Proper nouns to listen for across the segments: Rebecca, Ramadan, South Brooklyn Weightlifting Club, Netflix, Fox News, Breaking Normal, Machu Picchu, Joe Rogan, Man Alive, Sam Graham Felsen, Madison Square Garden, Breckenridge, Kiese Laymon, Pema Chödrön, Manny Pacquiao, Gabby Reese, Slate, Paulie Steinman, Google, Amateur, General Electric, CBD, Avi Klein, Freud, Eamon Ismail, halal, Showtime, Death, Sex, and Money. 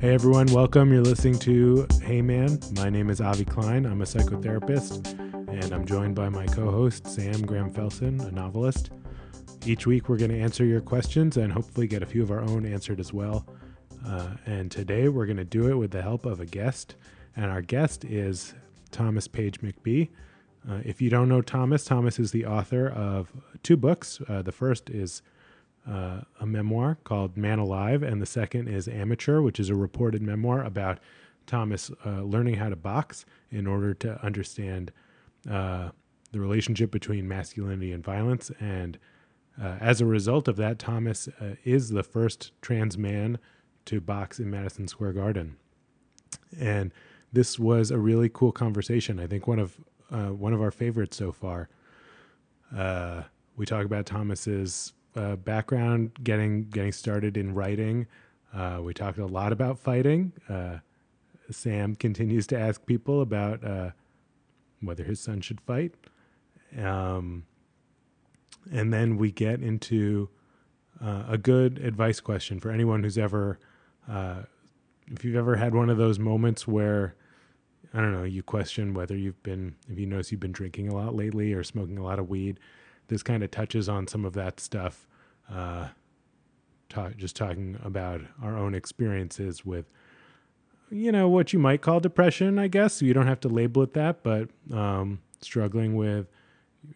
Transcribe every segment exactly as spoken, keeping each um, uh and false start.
Hey everyone, welcome. You're listening to Hey Man. My name is Avi Klein. I'm a psychotherapist, and I'm joined by my co-host, Sam Graham Felsen, a novelist. Each week we're going to answer your questions and hopefully get a few of our own answered as well. Uh, and today we're going to do it with the help of a guest. And our guest is Thomas Page McBee. Uh, if you don't know Thomas, Thomas is the author of two books. Uh, the first is Uh, a memoir called Man Alive, and the second is Amateur, which is a reported memoir about Thomas uh, learning how to box in order to understand uh, the relationship between masculinity and violence. And uh, as a result of that, Thomas uh, is the first trans man to box in Madison Square Garden. And this was a really cool conversation. I think one of uh, one of our favorites so far. Uh, we talk about Thomas's Uh, background, getting getting started in writing. Uh, we talked a lot about fighting. Uh, Sam continues to ask people about uh, whether his son should fight. Um, and then we get into uh, a good advice question for anyone who's ever, uh, if you've ever had one of those moments where, I don't know, you question whether you've been, if you notice you've been drinking a lot lately or smoking a lot of weed. This kind of touches on some of that stuff, uh, talk, just talking about our own experiences with, you know, what you might call depression, I guess. You don't have to label it that, but um, struggling with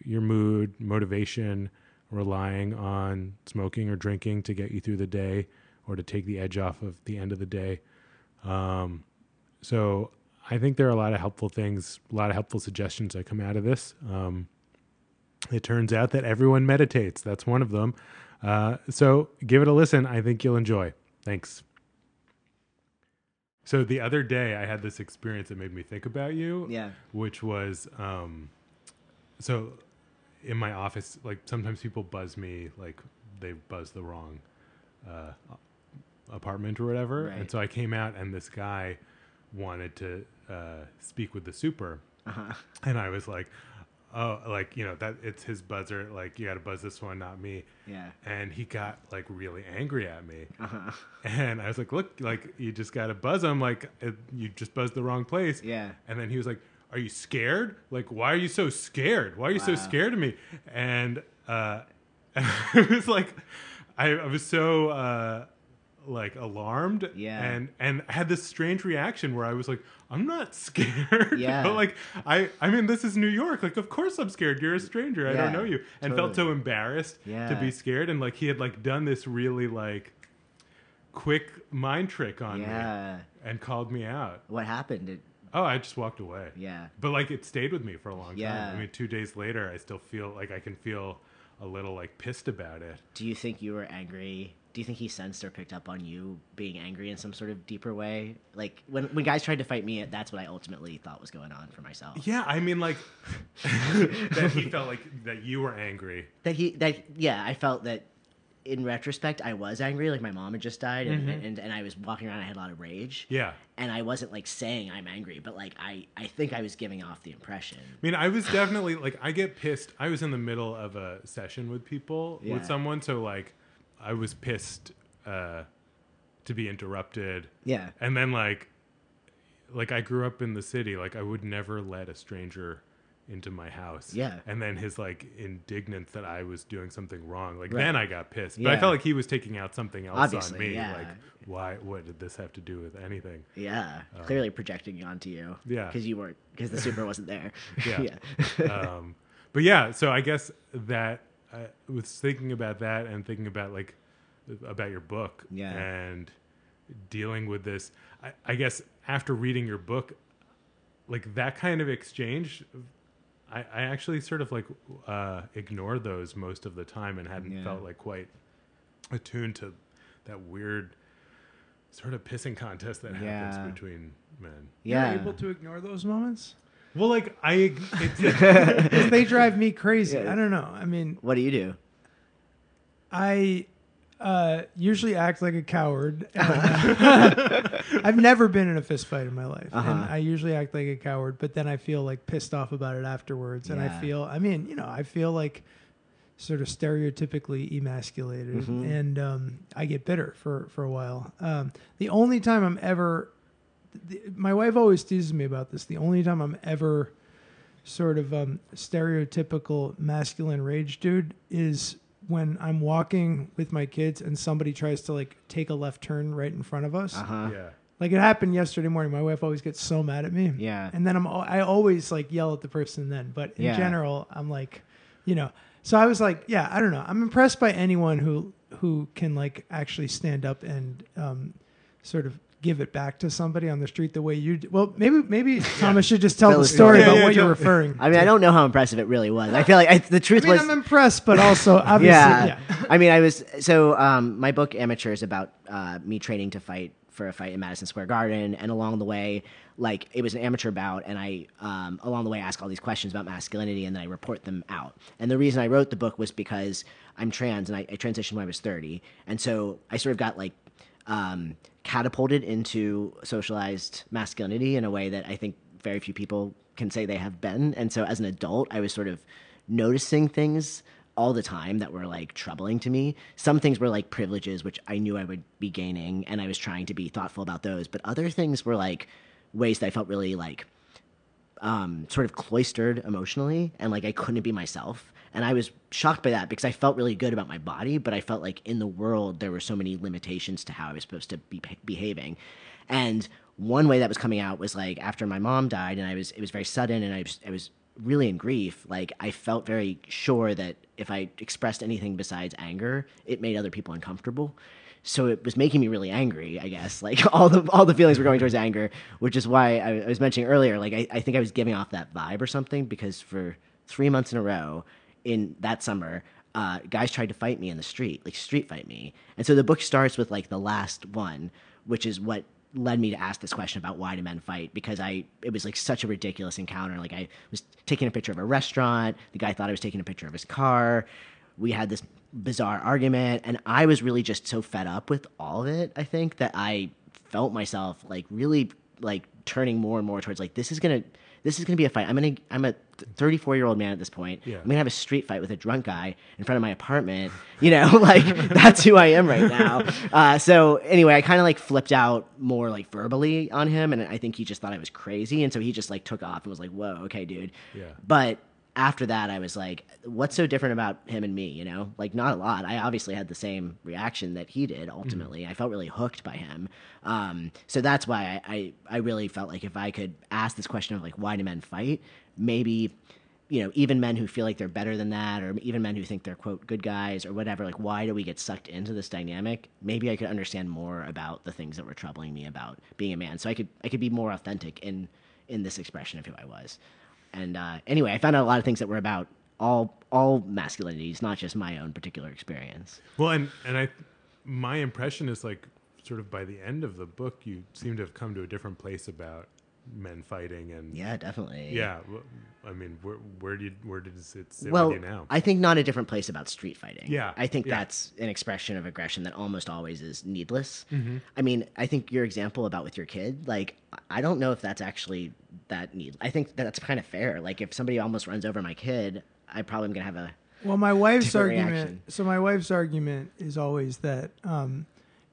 your mood, motivation, relying on smoking or drinking to get you through the day or to take the edge off of the end of the day. Um, so I think there are a lot of helpful things, a lot of helpful suggestions that come out of this. Um, It turns out that everyone meditates. That's one of them. Uh, so give it a listen. I think you'll enjoy. Thanks. So the other day I had this experience that made me think about you, yeah. which was, um, so in my office, like sometimes people buzz me, like they buzz the wrong uh, apartment or whatever. Right. And so I came out and this guy wanted to uh, speak with the super. Uh-huh. And I was like, oh, like, you know, that it's his buzzer. Like, you got to buzz this one, not me. Yeah. And he got like really angry at me. Uh-huh. And I was like, look, like you just got to buzz him. Like it, you just buzzed the wrong place. Yeah. And then he was like, are you scared? Like, why are you so scared? Why are you wow. so scared of me? And, uh, it was like, I, I was so, uh, like alarmed. Yeah. And, and I had this strange reaction where I was like, I'm not scared. Yeah. But like, I, I mean, this is New York. Like, of course I'm scared. You're a stranger. Yeah, I don't know you. And totally. Felt so embarrassed yeah. to be scared. And like, he had like done this really like quick mind trick on yeah. me and called me out. What happened? It... Oh, I just walked away. Yeah. But like, it stayed with me for a long yeah. time. I mean, two days later, I still feel like I can feel a little like pissed about it. Do you think you were angry? Do you think he sensed or picked up on you being angry in some sort of deeper way? Like when, when guys tried to fight me, that's what I ultimately thought was going on for myself. Yeah. I mean like that he felt like that you were angry. That he, that, yeah, I felt that in retrospect, I was angry. Like my mom had just died and, mm-hmm. and, and I was walking around. I had a lot of rage. Yeah. And I wasn't like saying I'm angry, but like, I, I think I was giving off the impression. I mean, I was definitely like, I get pissed. I was in the middle of a session with people, yeah. with someone. So like, I was pissed uh, to be interrupted. Yeah. And then like, like I grew up in the city. Like I would never let a stranger into my house. Yeah. And then his like indignance that I was doing something wrong. Like right. then I got pissed, but yeah. I felt like he was taking out something else Obviously, on me. Yeah. Like why, what did this have to do with anything? Yeah. Um, Clearly projecting onto you. Yeah. Cause you weren't, cause the super wasn't there. Yeah. yeah. um, but yeah, so I guess that, I was thinking about that and thinking about like about your book yeah. and dealing with this. I, I guess after reading your book, like that kind of exchange, I, I actually sort of like uh, ignore those most of the time and hadn't yeah. felt like quite attuned to that weird sort of pissing contest that yeah. happens between men. Yeah. You're able to ignore those moments? Well, like I, it's, they drive me crazy. Yeah. I don't know. I mean, what do you do? I uh, usually act like a coward. Uh, I've never been in a fist fight in my life, uh-huh. and I usually act like a coward. But then I feel like pissed off about it afterwards, and yeah. I feel. I mean, you know, I feel like sort of stereotypically emasculated, mm-hmm. and um, I get bitter for, for a while. Um, the only time I'm ever, the, my wife always teases me about this, the only time I'm ever sort of um, stereotypical masculine rage dude is when I'm walking with my kids and somebody tries to like take a left turn right in front of us. Uh-huh. Yeah. Like it happened yesterday morning. My wife always gets so mad at me. Yeah. And then I'm, I always like yell at the person then, but in yeah. general, I'm like, you know, so I was like, yeah, I don't know. I'm impressed by anyone who, who can like actually stand up and, um, sort of give it back to somebody on the street the way you do. Well, maybe, maybe Thomas should just tell the story yeah, about yeah, what yeah, you're referring. I mean, to. I don't know how impressive it really was. I feel like I, the truth I mean, was I'm impressed, but also obviously, yeah. yeah. I mean, I was, so, um, my book Amateur is about, uh, me training to fight for a fight in Madison Square Garden. And along the way, like it was an amateur bout. And I, um, along the way, ask all these questions about masculinity and then I report them out. And the reason I wrote the book was because I'm trans and I, I transitioned when I was thirty. And so I sort of got like, um, catapulted into socialized masculinity in a way that I think very few people can say they have been. And so as an adult, I was sort of noticing things all the time that were like troubling to me. Some things were like privileges, which I knew I would be gaining, and I was trying to be thoughtful about those. But other things were like ways that I felt really like um, sort of cloistered emotionally, and like I couldn't be myself. And I was shocked by that because I felt really good about my body, but I felt like in the world there were so many limitations to how I was supposed to be behaving. And one way that was coming out was like after my mom died, and I was it was very sudden, and I was, I was really in grief. Like I felt very sure that if I expressed anything besides anger, it made other people uncomfortable. So it was making me really angry, I guess. Like all the all the feelings were going towards anger, which is why I, I was mentioning earlier. Like I, I think I was giving off that vibe or something, because for three months in a row in that summer, uh, guys tried to fight me in the street, like street fight me. And so the book starts with like the last one, which is what led me to ask this question about why do men fight, because I it was like such a ridiculous encounter. Like I was taking a picture of a restaurant, the guy thought I was taking a picture of his car, we had this bizarre argument, and I was really just so fed up with all of it, I think, that I felt myself like really like turning more and more towards like this is gonna this is gonna be a fight. I'm gonna I'm a thirty-four year old man at this point. Yeah. I'm gonna have a street fight with a drunk guy in front of my apartment. You know, like that's who I am right now. Uh, so anyway, I kind of like flipped out more like verbally on him, and I think he just thought I was crazy, and so he just like took off and was like, "Whoa, okay, dude." Yeah. But after that, I was like, "What's so different about him and me?" You know, like not a lot. I obviously had the same reaction that he did. Ultimately, mm-hmm. I felt really hooked by him. Um, so that's why I, I I really felt like if I could ask this question of like why do men fight, maybe, you know, even men who feel like they're better than that, or even men who think they're, quote, good guys or whatever, like, why do we get sucked into this dynamic? Maybe I could understand more about the things that were troubling me about being a man. So I could I could be more authentic in, in this expression of who I was. And uh, anyway, I found out a lot of things that were about all all masculinities, not just my own particular experience. Well, and, and I my impression is, like, sort of by the end of the book, you seem to have come to a different place about men fighting. And yeah, definitely. Yeah, I mean, where where did where did it sit well, with you now? I think not a different place about street fighting. Yeah, I think yeah. that's an expression of aggression that almost always is needless. Mm-hmm. I mean, I think your example about with your kid, like, I don't know if that's actually that need. I think that that's kind of fair. Like, if somebody almost runs over my kid, I probably am gonna have a well. My wife's argument. Reaction. So my wife's argument is always that um,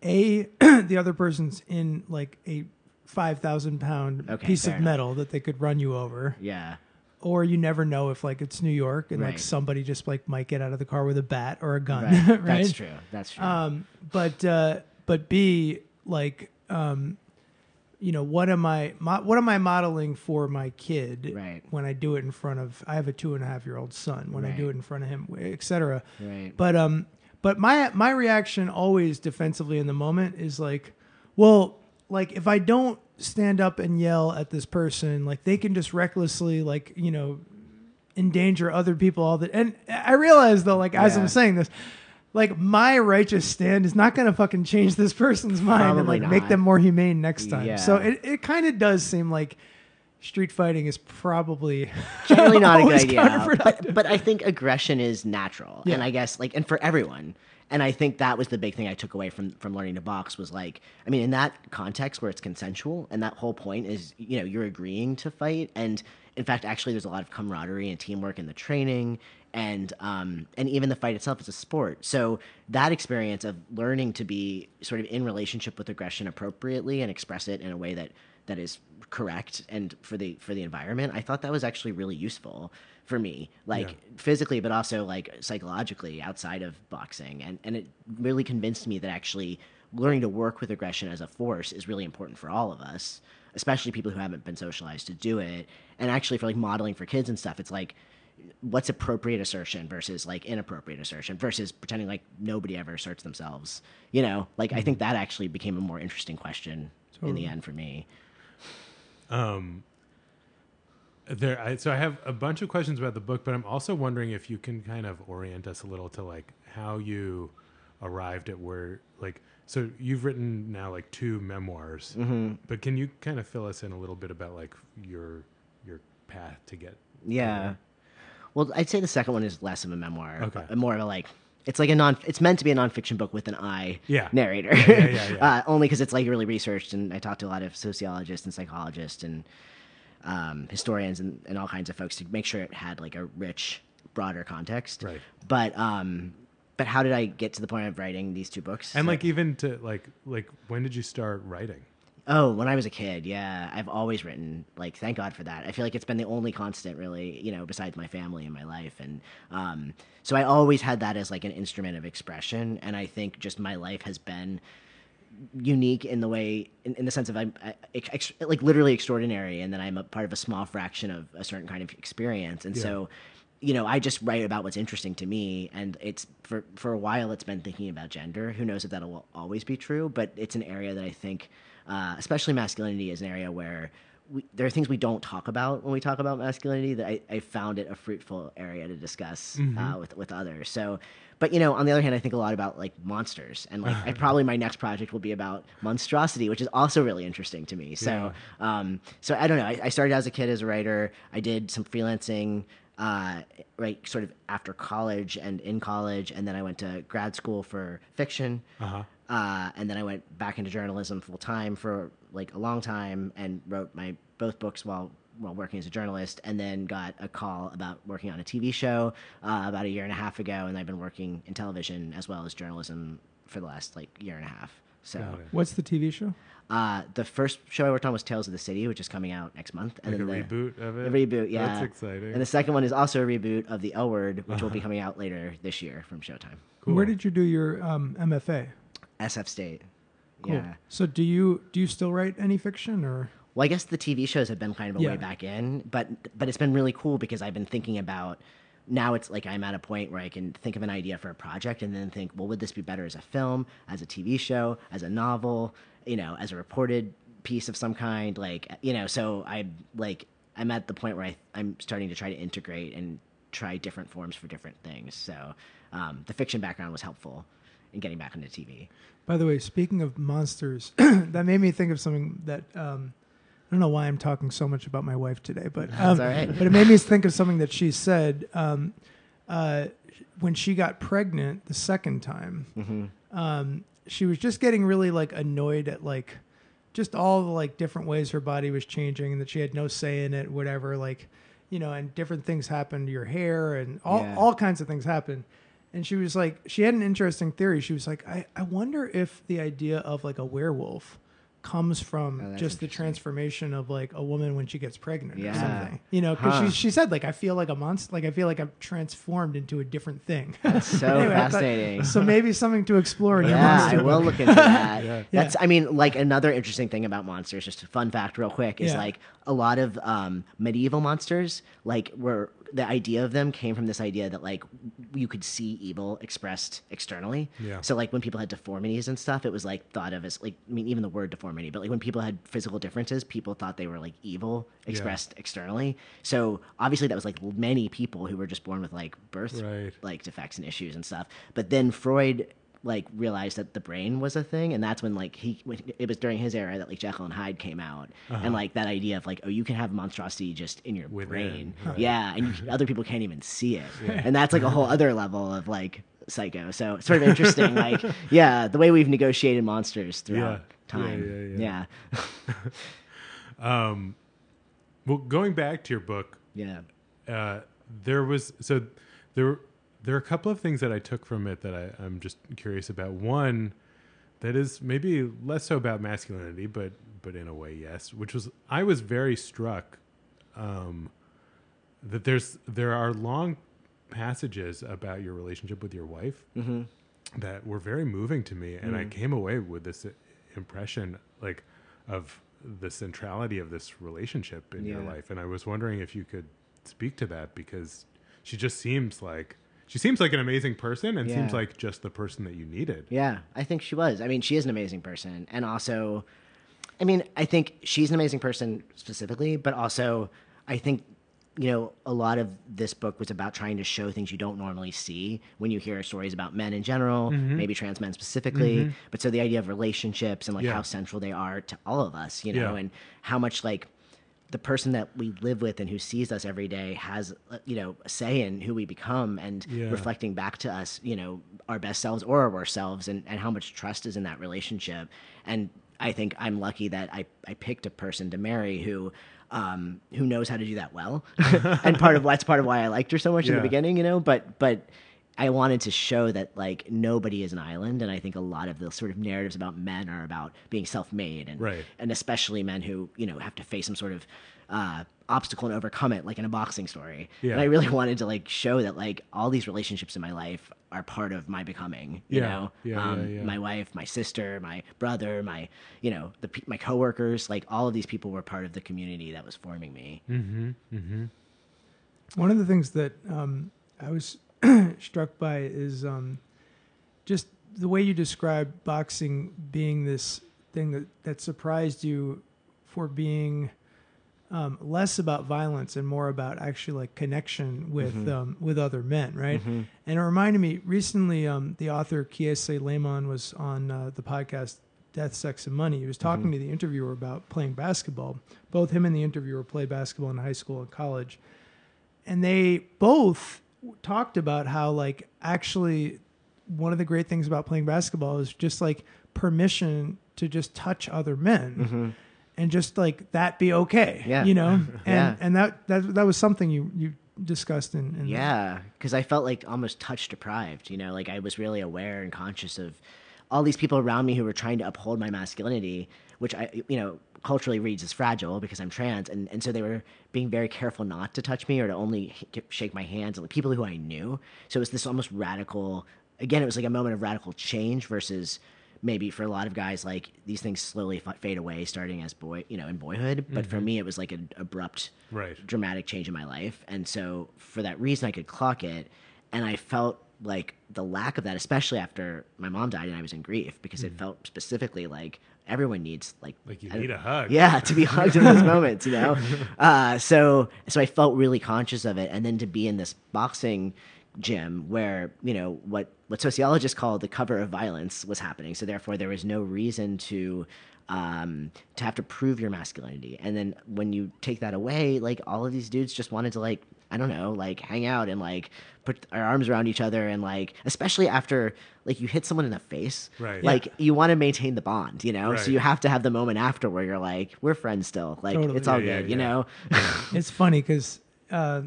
a the other person's in like a five thousand pound okay, piece of metal enough. That they could run you over. Yeah. Or you never know if like it's New York and right. like somebody just like might get out of the car with a bat or a gun. Right. right? That's true. That's true. Um, but, uh, but B, like, um, you know, what am I, mo- what am I modeling for my kid right. when I do it in front of, I have a two and a half year old son when right. I do it in front of him, et cetera. Right. But, um, but my, my reaction always defensively in the moment is like, well, like if I don't stand up and yell at this person, like they can just recklessly, like, you know, endanger other people all that. And I realize though, like, as yeah. I'm saying this, like my righteous stand is not going to fucking change this person's mind Probably and like not. Make them more humane next time. Yeah. So it, it kind of does seem like street fighting is probably generally not a good idea, but, but I think aggression is natural. Yeah. And I guess like, and for everyone. And I think that was the big thing I took away from, from learning to box was like, I mean, in that context where it's consensual and that whole point is, you know, you're agreeing to fight. And in fact, actually there's a lot of camaraderie and teamwork in the training and um, and even the fight itself is a sport. So that experience of learning to be sort of in relationship with aggression appropriately and express it in a way that that is correct and for the for the environment, I thought that was actually really useful for me, like yeah. physically, but also like psychologically outside of boxing. And, and it really convinced me that actually learning to work with aggression as a force is really important for all of us, especially people who haven't been socialized to do it. And actually for like modeling for kids and stuff, it's like, what's appropriate assertion versus like inappropriate assertion versus pretending like nobody ever asserts themselves, you know, like mm-hmm. I think that actually became a more interesting question totally. in the end for me. Um, there, I, so I have a bunch of questions about the book, but I'm also wondering if you can kind of orient us a little to like how you arrived at where, like, so you've written now like two memoirs, mm-hmm. but can you kind of fill us in a little bit about like your, your path to get? Yeah. There? Well, I'd say the second one is less of a memoir, okay. more of a like, it's like a non, it's meant to be a nonfiction book with an I yeah. narrator, yeah, yeah, yeah, yeah. uh, only because it's like really researched. And I talked to a lot of sociologists and psychologists and um, historians and, and all kinds of folks to make sure it had like a rich, broader context. Right. But, um, but how did I get to the point of writing these two books? And so, like, even to like, like when did you start writing? Oh, when I was a kid. Yeah. I've always written, like, thank God for that. I feel like it's been the only constant really, you know, besides my family in my life. And, um, so I always had that as like an instrument of expression. And I think just my life has been unique in the way, in, in the sense of I'm I, ex, like literally extraordinary. And then I'm a part of a small fraction of a certain kind of experience. And yeah. so, you know, I just write about what's interesting to me. And it's for, for a while, it's been thinking about gender. Who knows if that will always be true, but it's an area that I think, Uh, especially masculinity is an area where we, there are things we don't talk about when we talk about masculinity that I, I found it a fruitful area to discuss mm-hmm. uh, with, with others. So, but you know, on the other hand, I think a lot about like monsters and like I probably my next project will be about monstrosity, which is also really interesting to me. So, yeah. um, so I don't know, I, I started as a kid as a writer. I did some freelancing, uh, right. sort of after college and in college. And then I went to grad school for fiction. Uh-huh. Uh, and then I went back into journalism full time for like a long time and wrote my both books while while working as a journalist, and then got a call about working on a T V show uh, about a year and a half ago. And I've been working in television as well as journalism for the last like year and a half. So what's the T V show? Uh, the first show I worked on was Tales of the City, which is coming out next month. And like then a the, reboot of it? The reboot, yeah. That's exciting. And the second one is also a reboot of The L Word, which will be coming out later this year from Showtime. Cool. Where did you do your um, M F A? S F State. Cool. Yeah. So do you do you still write any fiction or? Well, I guess the T V shows have been kind of a yeah. way back in, but but it's been really cool because I've been thinking about now it's like I'm at a point where I can think of an idea for a project and then think, well, would this be better as a film, as a T V show, as a novel, you know, as a reported piece of some kind, like, you know, so I like I'm at the point where I I'm starting to try to integrate and try different forms for different things. So um, the fiction background was helpful. And getting back onto T V. By the way, speaking of monsters, that made me think of something that um, I don't know why I'm talking so much about my wife today, but um, that's all right. but it made me think of something that she said um, uh, when she got pregnant the second time. Mm-hmm. Um, she was just getting really like annoyed at like just all the like different ways her body was changing, and that she had no say in it, whatever. Like you know, and different things happened to your hair, and all yeah. all kinds of things happened. And she was like, she had an interesting theory. She was like, I, I wonder if the idea of like a werewolf comes from oh, just the transformation of like a woman when she gets pregnant yeah. or something. You know, because huh. she, she said like, I feel like a monster, like I feel like I'm transformed into a different thing. That's so anyway, fascinating. Thought, so maybe something to explore. In yeah, monster I will book. Look into that. yeah. That's, I mean, like another interesting thing about monsters, just a fun fact real quick, is yeah. like a lot of um, medieval monsters like were... The idea of them came from this idea that like you could see evil expressed externally. Yeah. So like when people had deformities and stuff, it was like thought of as like, I mean, even the word deformity, but like when people had physical differences, people thought they were like evil expressed yeah. externally. So obviously that was like many people who were just born with like birth right. like defects and issues and stuff. But then Freud like realized that the brain was a thing. And that's when like he, when, it was during his era that like Jekyll and Hyde came out uh-huh. and like that idea of like, oh, you can have monstrosity just in your Within, brain. Right. Yeah. And you can, other people can't even see it. Yeah. And that's like a whole other level of like psycho. So it's sort of interesting. like, yeah, the way we've negotiated monsters throughout yeah. time. Yeah. yeah, yeah. yeah. um, well, going back to your book, yeah, uh, there was, so there there are a couple of things that I took from it that I, I'm just curious about. One that is maybe less so about masculinity, but but in a way, yes, which was I was very struck um, that there's there are long passages about your relationship with your wife mm-hmm. that were very moving to me, and mm-hmm. I came away with this impression like of the centrality of this relationship in yeah. your life, and I was wondering if you could speak to that, because she just seems like she seems like an amazing person and yeah. seems like just the person that you needed. Yeah, I think she was. I mean, she is an amazing person. And also, I mean, I think she's an amazing person specifically, but also I think, you know, a lot of this book was about trying to show things you don't normally see when you hear stories about men in general, mm-hmm. maybe trans men specifically. Mm-hmm. But so the idea of relationships and like yeah. how central they are to all of us, you know, yeah. and how much like the person that we live with and who sees us every day has, you know, a say in who we become and yeah. reflecting back to us, you know, our best selves or our worst selves, and, and how much trust is in that relationship. And I think I'm lucky that I, I picked a person to marry who, um, who knows how to do that well. And part of that's part of why I liked her so much yeah. in the beginning, you know, but, but I wanted to show that like nobody is an island. And I think a lot of the sort of narratives about men are about being self-made and, right. and especially men who, you know, have to face some sort of, uh, obstacle and overcome it, like in a boxing story. Yeah. And I really wanted to like show that like all these relationships in my life are part of my becoming, you yeah. know, yeah, um, yeah, yeah. my wife, my sister, my brother, my, you know, the, my coworkers, like all of these people were part of the community that was forming me. Mm-hmm. Mm-hmm. One of the things that, um, I was, struck by is um, just the way you described boxing being this thing that, that surprised you for being um, less about violence and more about actually like connection with mm-hmm. um, with other men, right? Mm-hmm. And it reminded me recently um, the author Kiese Laymon was on uh, the podcast Death, Sex, and Money. He was talking mm-hmm. to the interviewer about playing basketball. Both him and the interviewer played basketball in high school and college, and they both talked about how like actually one of the great things about playing basketball is just like permission to just touch other men mm-hmm. and just like that be okay, yeah. you know? And, yeah. and that, that, that was something you, you discussed in, in yeah. the... Cause I felt like almost touch deprived, you know, like I was really aware and conscious of all these people around me who were trying to uphold my masculinity, which I, you know, culturally reads as fragile because I'm trans. And, and so they were being very careful not to touch me or to only h- shake my hands, like people who I knew. So it was this almost radical, again, it was like a moment of radical change versus maybe for a lot of guys, like these things slowly f- fade away starting as boy, you know, in boyhood. But mm-hmm. for me, it was like an abrupt, right. dramatic change in my life. And so for that reason, I could clock it. And I felt like the lack of that, especially after my mom died and I was in grief, because mm-hmm. it felt specifically like, everyone needs like, like you need a hug. Yeah. To be hugged in those moments, you know? Uh, so, so I felt really conscious of it. And then to be in this boxing gym where, you know, what, what sociologists call the cover of violence was happening. So therefore there was no reason to, um, to have to prove your masculinity. And then when you take that away, like all of these dudes just wanted to like, I don't know, like hang out and like put our arms around each other. And like, especially after like you hit someone in the face, right. like yeah. you want to maintain the bond, you know? Right. So you have to have the moment after where you're like, we're friends still. Like totally. It's all yeah, good, yeah, you yeah. know? It's funny because uh,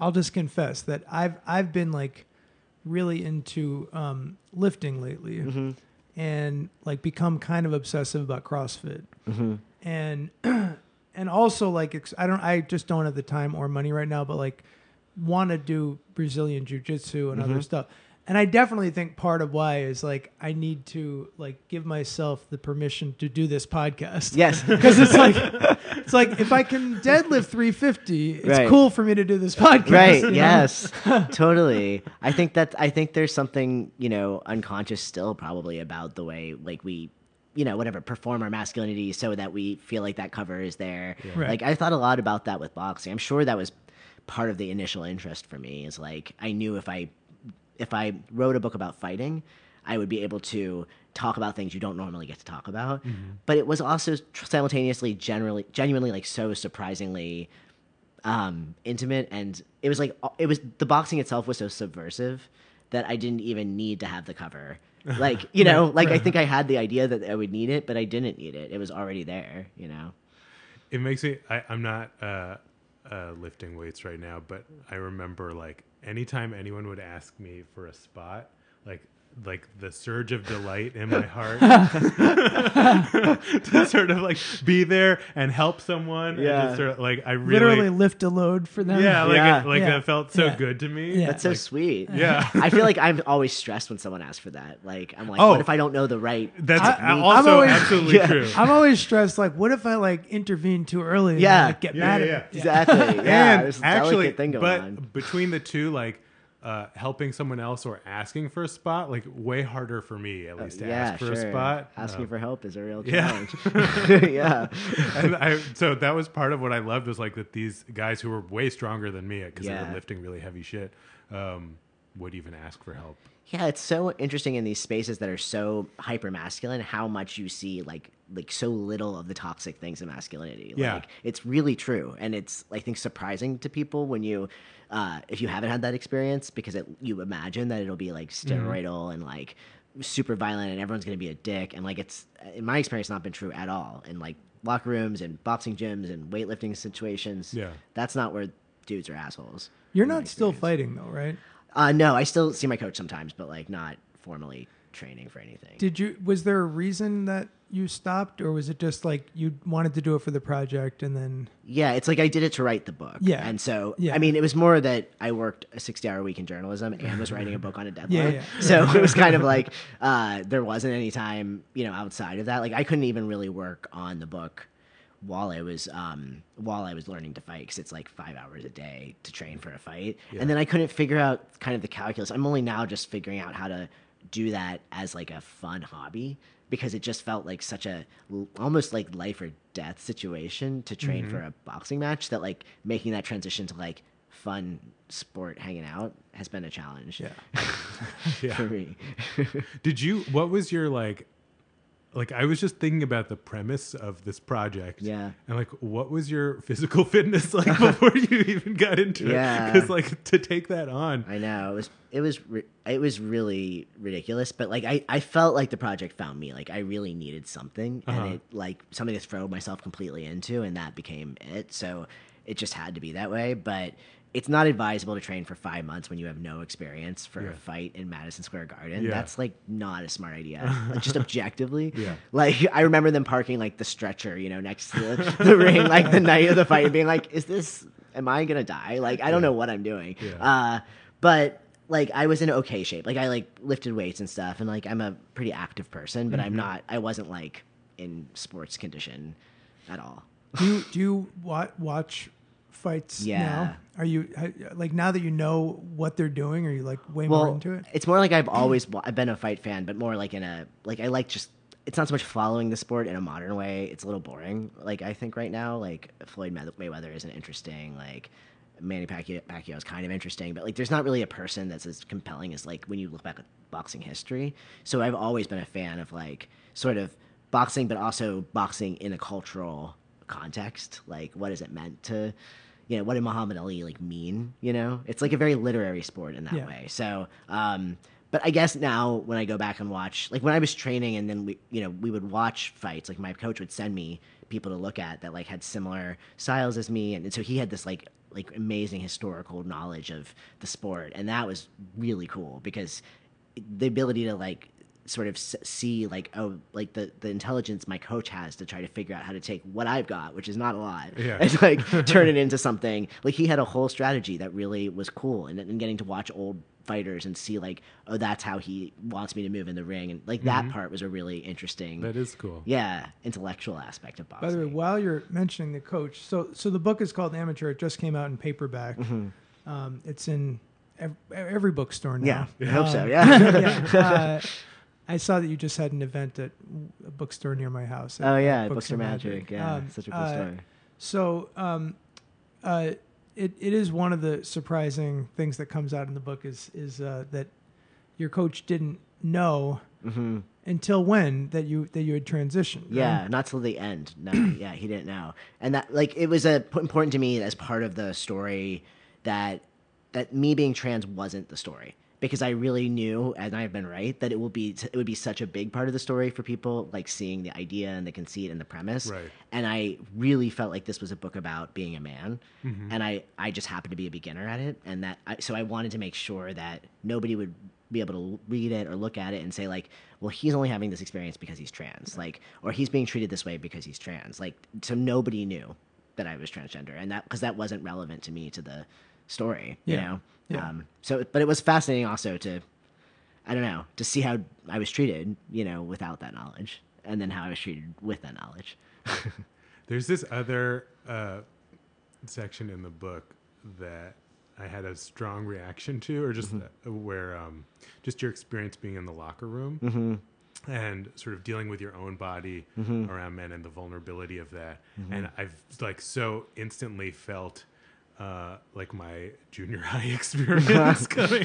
I'll just confess that I've, I've been like really into um, lifting lately mm-hmm. and like become kind of obsessive about CrossFit. Mm-hmm. And And also, like, I don't, I just don't have the time or money right now, but like, want to do Brazilian jiu-jitsu and mm-hmm. other stuff. And I definitely think part of why is like, I need to like give myself the permission to do this podcast. Yes. Because it's like, it's like, if I can deadlift three fifty, it's right. cool for me to do this podcast. Right. You know? Yes. Totally. I think that, I think there's something, you know, unconscious still probably about the way like we, you know, whatever, perform our masculinity so that we feel like that cover is there. Yeah. Right. Like I thought a lot about that with boxing. I'm sure that was part of the initial interest for me is like, I knew if I, if I wrote a book about fighting, I would be able to talk about things you don't normally get to talk about. Mm-hmm. But it was also simultaneously generally, genuinely like so surprisingly um, intimate. And it was like, it was the boxing itself was so subversive that I didn't even need to have the cover. Like, you know, like I think I had the idea that I would need it, but I didn't need it. It was already there, you know? It makes me, I, I'm not uh, uh, lifting weights right now, but I remember like anytime anyone would ask me for a spot, like like the surge of delight in my heart to sort of like be there and help someone. Yeah. And sort of, like I really, literally lift a load for them. Yeah. Like, yeah. It, like yeah. that felt so yeah. good to me. Yeah. That's so like, sweet. Yeah. I feel like I'm always stressed when someone asks for that. Like, I'm like, oh, what if I don't know the right? That's I, also I'm always, absolutely yeah. true. I'm always stressed. Like, what if I like intervene too early? Yeah. And, like, get yeah, mad yeah, at yeah. Yeah. Exactly. Yeah. And there's a delicate actually, thing going but on. Between the two, like, Uh, helping someone else or asking for a spot, like way harder for me at least uh, to yeah, ask for sure. a spot. Asking um, for help is a real challenge. Yeah. yeah. And I, so that was part of what I loved was like that these guys who were way stronger than me because yeah. they were lifting really heavy shit um, would even ask for help. Yeah, it's so interesting in these spaces that are so hyper masculine how much you see like like so little of the toxic things in masculinity. Yeah. Like it's really true, and it's I think surprising to people when you uh, if you haven't had that experience because it, you imagine that it'll be like steroidal mm-hmm. and like super violent and everyone's going to be a dick, and like it's in my experience not been true at all in like locker rooms and boxing gyms and weightlifting situations. Yeah. That's not where dudes are assholes. You're not still fighting though, right? Uh, no, I still see my coach sometimes, but like not formally training for anything. Did you, was there a reason that you stopped or was it just like you wanted to do it for the project and then? Yeah. It's like, I did it to write the book. Yeah. And so, yeah. I mean, it was more that I worked a sixty hour week in journalism and was writing a book on a deadline. Yeah, yeah. So it was kind of like, uh, there wasn't any time, you know, outside of that. Like I couldn't even really work on the book while I was, um, while I was learning to fight. Cause it's like five hours a day to train for a fight. Yeah. And then I couldn't figure out kind of the calculus. I'm only now just figuring out how to do that as like a fun hobby because it just felt like such a almost like life or death situation to train mm-hmm. for a boxing match that like making that transition to like fun sport hanging out has been a challenge. Yeah. yeah. for me. Did you, what was your like, Like I was just thinking about the premise of this project, yeah. And like, what was your physical fitness like before you even got into yeah. it? Because like to take that on, I know it was it was re- it was really ridiculous. But like, I, I felt like the project found me. Like I really needed something, uh-huh. and it like something to throw myself completely into, and that became it. So it just had to be that way. But it's not advisable to train for five months when you have no experience for yeah. a fight in Madison Square Garden. Yeah. That's like not a smart idea, like, just objectively. Yeah. Like I remember them parking like the stretcher, you know, next to the, the ring, like the night of the fight and being like, is this, am I going to die? Like, I don't yeah. know what I'm doing. Yeah. Uh, but like I was in okay shape. Like I like lifted weights and stuff and like, I'm a pretty active person, but mm-hmm. I'm not, I wasn't like in sports condition at all. Do you, do you wa- watch fights yeah. now? Are you like now that you know what they're doing? Are you like way well, more into it? It's more like I've always I've been a fight fan, but more like in a like I like just it's not so much following the sport in a modern way. It's a little boring. Like I think right now, like Floyd Mayweather isn't interesting. Like Manny Pacquiao, Pacquiao is kind of interesting, but like there's not really a person that's as compelling as like when you look back at boxing history. So I've always been a fan of like sort of boxing, but also boxing in a cultural context. Like what is it meant to, you know, what did Muhammad Ali like mean? You know, it's like a very literary sport in that yeah. way. So, um, but I guess now when I go back and watch, like when I was training and then we, you know, we would watch fights, like my coach would send me people to look at that like had similar styles as me. And, and so he had this like, like amazing historical knowledge of the sport. And that was really cool because the ability to like, sort of see like, oh, like the, the intelligence my coach has to try to figure out how to take what I've got, which is not a lot, yeah. and like turn it into something. Like he had a whole strategy that really was cool. And, and getting to watch old fighters and see like, oh, that's how he wants me to move in the ring. And like mm-hmm. that part was a really interesting. That is cool. Yeah. Intellectual aspect of boxing. By the way, while you're mentioning the coach, so, so the book is called Amateur. It just came out in paperback. Mm-hmm. Um, it's in every, every bookstore now. Yeah. I hope um, so. Yeah. yeah uh, I saw that you just had an event at a bookstore near my house. Oh yeah, Bookstore Magic. Magic. Yeah, um, such a cool uh, story. So um, uh, it it is one of the surprising things that comes out in the book is is uh, that your coach didn't know mm-hmm. until when that you that you had transitioned. Yeah, right? Not till the end. No, yeah, he didn't know, and that like it was a, important to me as part of the story that that me being trans wasn't the story. because I really knew, and I've been right, that it will be it would be such a big part of the story for people, like seeing the idea and the conceit and the premise. Right. And I really felt like this was a book about being a man, mm-hmm. and I I just happened to be a beginner at it, and that I, so I wanted to make sure that nobody would be able to read it or look at it and say like, well, he's only having this experience because he's trans, like, or he's being treated this way because he's trans, like, so nobody knew that I was transgender, and that because that wasn't relevant to me to the story, you yeah. know. Yeah. Um, so, but it was fascinating also to, I don't know, to see how I was treated, you know, without that knowledge, and then how I was treated with that knowledge. There's this other uh, section in the book that I had a strong reaction to, or just mm-hmm. that, where um, just your experience being in the locker room mm-hmm. and sort of dealing with your own body mm-hmm. around men and the vulnerability of that. Mm-hmm. And I've like so instantly felt uh, like my junior high experience coming.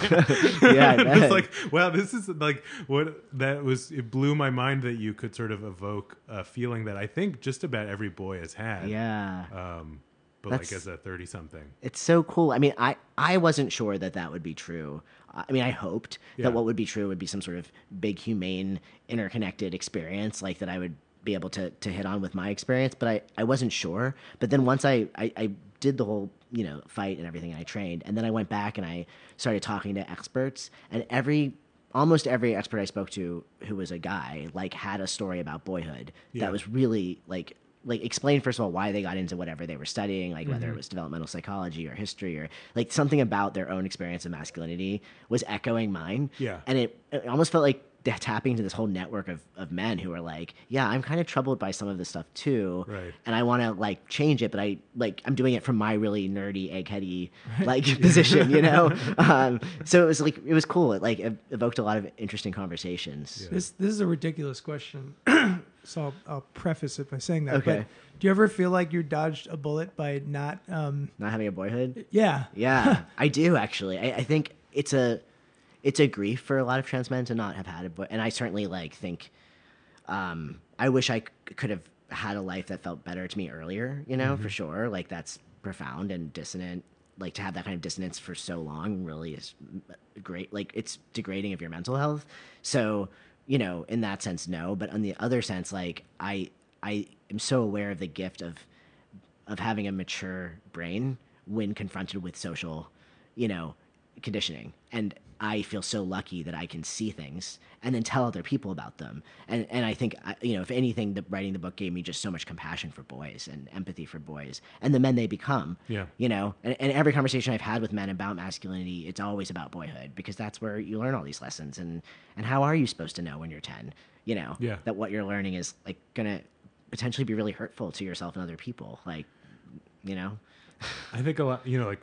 Yeah, I was like, wow, this is like what that was. It blew my mind that you could sort of evoke a feeling that I think just about every boy has had. Yeah. Um, But That's, like as a thirty something. It's so cool. I mean, I, I wasn't sure that that would be true. I mean, I hoped yeah. that what would be true would be some sort of big, humane, interconnected experience, like that I would be able to, to hit on with my experience. But I, I wasn't sure. But then once I, I, I did the whole, you know, fight and everything, and I trained, and then I went back and I started talking to experts, and every almost every expert I spoke to who was a guy, like, had a story about boyhood yeah. that was really like... like explain first of all why they got into whatever they were studying, like mm-hmm. whether it was developmental psychology or history or like something about their own experience of masculinity was echoing mine. Yeah. And it, it almost felt like tapping into this whole network of, of men who are like, yeah, I'm kind of troubled by some of this stuff too. Right. And I want to like change it, but I like, I'm doing it from my really nerdy eggheady like position, you know? Um, so it was like, it was cool. It like evoked a lot of interesting conversations. Yeah. This, this is a ridiculous question. So I'll, I'll preface it by saying that. Okay. But do you ever feel like you dodged a bullet by not... Um, not having a boyhood? Yeah. Yeah, I do, actually. I, I think it's a it's a grief for a lot of trans men to not have had a boy. And I certainly like think... Um, I wish I c- could have had a life that felt better to me earlier, you know, mm-hmm. for sure. Like, that's profound and dissonant. Like, to have that kind of dissonance for so long really is great. Like, it's degrading of your mental health. So... you know, in that sense, no. But on the other sense, like I, I am so aware of the gift of, of having a mature brain when confronted with social, you know, conditioning. And I feel so lucky that I can see things and then tell other people about them. And and I think, I, you know, if anything, the, writing the book gave me just so much compassion for boys and empathy for boys and the men they become. Yeah. You know, and, and every conversation I've had with men about masculinity, it's always about boyhood, because that's where you learn all these lessons. And, and how are you supposed to know when you're ten, you know, yeah. that what you're learning is like going to potentially be really hurtful to yourself and other people? Like, you know, I think a lot, you know, like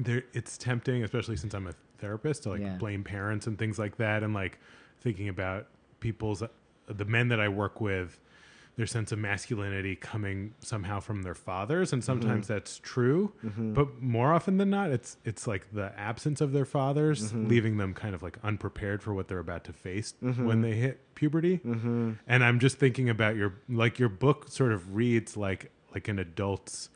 there, it's tempting, especially since I'm a therapist, to like yeah. blame parents and things like that, and like thinking about people's the men that I work with, their sense of masculinity coming somehow from their fathers, and sometimes mm-hmm. that's true, mm-hmm. but more often than not it's it's like the absence of their fathers mm-hmm. leaving them kind of like unprepared for what they're about to face mm-hmm. when they hit puberty. Mm-hmm. And I'm just thinking about your like your book sort of reads like like an adult's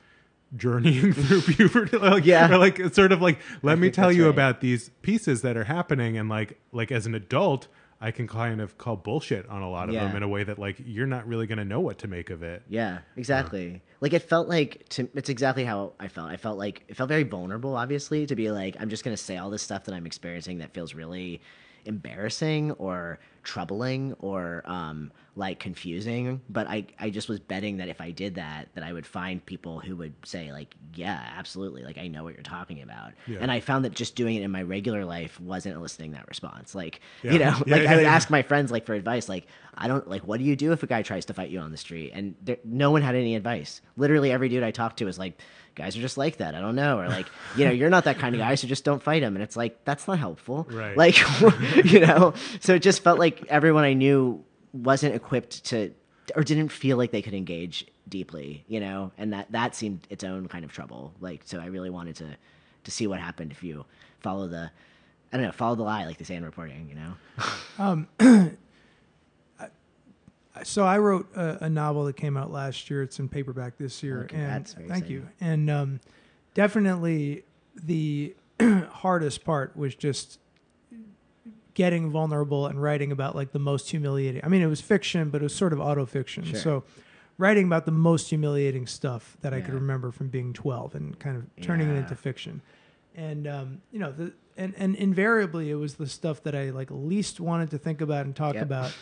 journeying through puberty, like, yeah, or like sort of like let I me tell you right. about these pieces that are happening, and like like as an adult I can kind of call bullshit on a lot of yeah. them in a way that like you're not really going to know what to make of it. Yeah, exactly. Yeah. Like it felt like to, it's exactly how I felt. I felt like it felt very vulnerable, obviously, to be like I'm just going to say all this stuff that I'm experiencing that feels really embarrassing or troubling or um like confusing, but I I just was betting that if I did that that I would find people who would say like yeah, absolutely, like I know what you're talking about. Yeah. And I found that just doing it in my regular life wasn't eliciting that response, like yeah. you know yeah, like yeah, I would yeah. ask my friends like for advice, like I don't like what do you do if a guy tries to fight you on the street, and there, no one had any advice. Literally every dude I talked to was like, guys are just like that. I don't know. Or like, you know, you're not that kind of guy, so just don't fight him. And it's like, that's not helpful. Right. Like, you know, so it just felt like everyone I knew wasn't equipped to, or didn't feel like they could engage deeply, you know, and that, that seemed its own kind of trouble. Like, so I really wanted to, to see what happened if you follow the, I don't know, follow the lie, like they say in reporting, you know? um, So I wrote a, a novel that came out last year. It's in paperback this year. Okay, and that's very thank exciting. You. And um, definitely the hardest part was just getting vulnerable and writing about like the most humiliating. I mean, it was fiction, but it was sort of auto-fiction. Sure. So writing about the most humiliating stuff that yeah. I could remember from being twelve and kind of turning yeah. it into fiction. And, um, you know, the, and, and invariably it was the stuff that I like least wanted to think about and talk yep. about.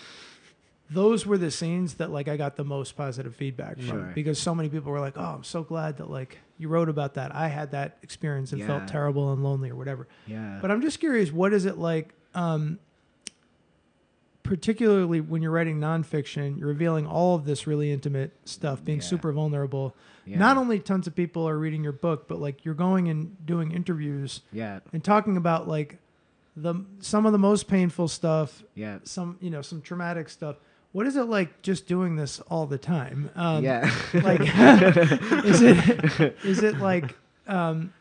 Those were the scenes that like I got the most positive feedback sure. from, because so many people were like, oh, I'm so glad that like you wrote about that. I had that experience and yeah. felt terrible and lonely or whatever. Yeah. But I'm just curious, what is it like, um, particularly when you're writing nonfiction, you're revealing all of this really intimate stuff, being yeah. super vulnerable. Yeah. Not only tons of people are reading your book, but like you're going and doing interviews yeah. and talking about like the, some of the most painful stuff, yeah. some, you know, some traumatic stuff. What is it like just doing this all the time? Um, yeah. Like, is it, is it like, um,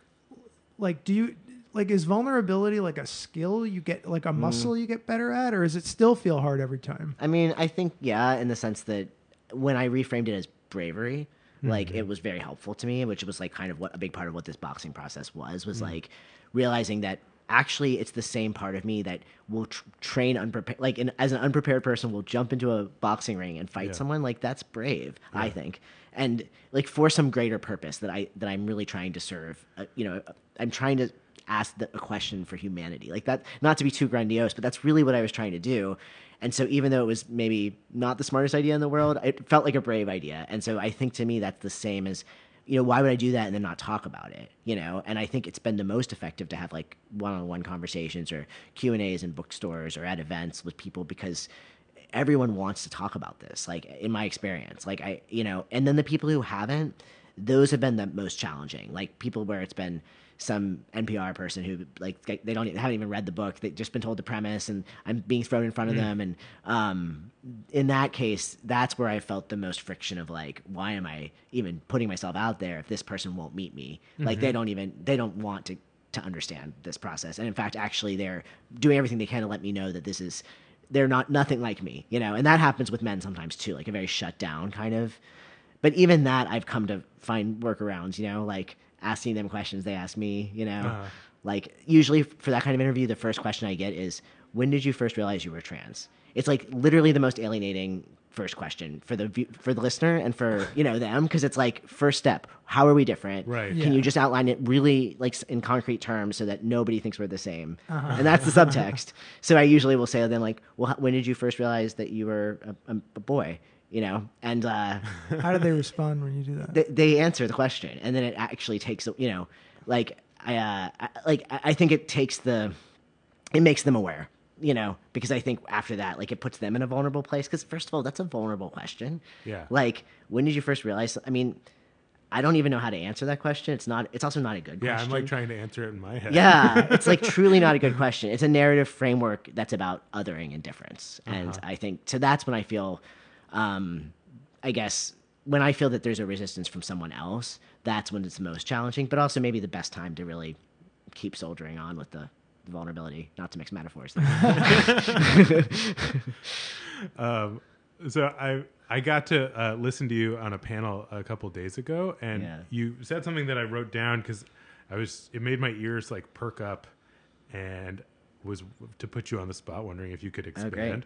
like, do you, like, is vulnerability like a skill you get, like a mm. muscle you get better at, or does it still feel hard every time? I mean, I think, yeah, in the sense that when I reframed it as bravery, mm-hmm. like it was very helpful to me, which was like kind of what a big part of what this boxing process was, was mm. like realizing that actually it's the same part of me that will tr- train unprepared, like in, as an unprepared person will jump into a boxing ring and fight yeah. someone. Like that's brave, yeah. I think. And like for some greater purpose that I, that I'm really trying to serve, uh, you know, I'm trying to ask the, a question for humanity like that, not to be too grandiose, but that's really what I was trying to do. And so even though it was maybe not the smartest idea in the world, it felt like a brave idea. And so I think to me, that's the same as, you know, why would I do that and then not talk about it, you know? And I think it's been the most effective to have like one-on-one conversations or Q and A's in bookstores or at events with people, because everyone wants to talk about this, like in my experience, like I, you know, and then the people who haven't, those have been the most challenging, like people where it's been some N P R person who like they don't even, haven't even read the book. They've just been told the premise, and I'm being thrown in front of mm-hmm. them. And um, in that case, that's where I felt the most friction of like, why am I even putting myself out there if this person won't meet me? Mm-hmm. Like they don't even they don't want to to understand this process. And in fact, actually, they're doing everything they can to let me know that this is they're not nothing like me, you know. And that happens with men sometimes too, like a very shut down kind of. But even that, I've come to find workarounds, you know, like asking them questions they ask me, you know, uh-huh. like usually for that kind of interview, the first question I get is, when did you first realize you were trans? It's like literally the most alienating first question for the for the listener and for, you know, them, because it's like, first step, how are we different? Right. Yeah. Can you just outline it really like in concrete terms so that nobody thinks we're the same? Uh-huh. And that's the subtext. So I usually will say then like, well, when did you first realize that you were a, a, a boy? You know, and uh, how do they respond when you do that? They, they answer the question, and then it actually takes, you know, like I, uh, I like I think it takes the, it makes them aware, you know, because I think after that, like it puts them in a vulnerable place. Because first of all, that's a vulnerable question. Yeah. Like, when did you first realize? I mean, I don't even know how to answer that question. It's not. It's also not a good yeah, question. Yeah, I'm like trying to answer it in my head. Yeah, it's like truly not a good question. It's a narrative framework that's about othering and difference, uh-huh. and I think so. That's when I feel. Um, I guess when I feel that there's a resistance from someone else, that's when it's the most challenging, but also maybe the best time to really keep soldiering on with the, the vulnerability, not to mix metaphors. um, so I, I got to uh, listen to you on a panel a couple days ago, and yeah. you said something that I wrote down because I was, it made my ears like perk up, and was to put you on the spot, wondering if you could expand.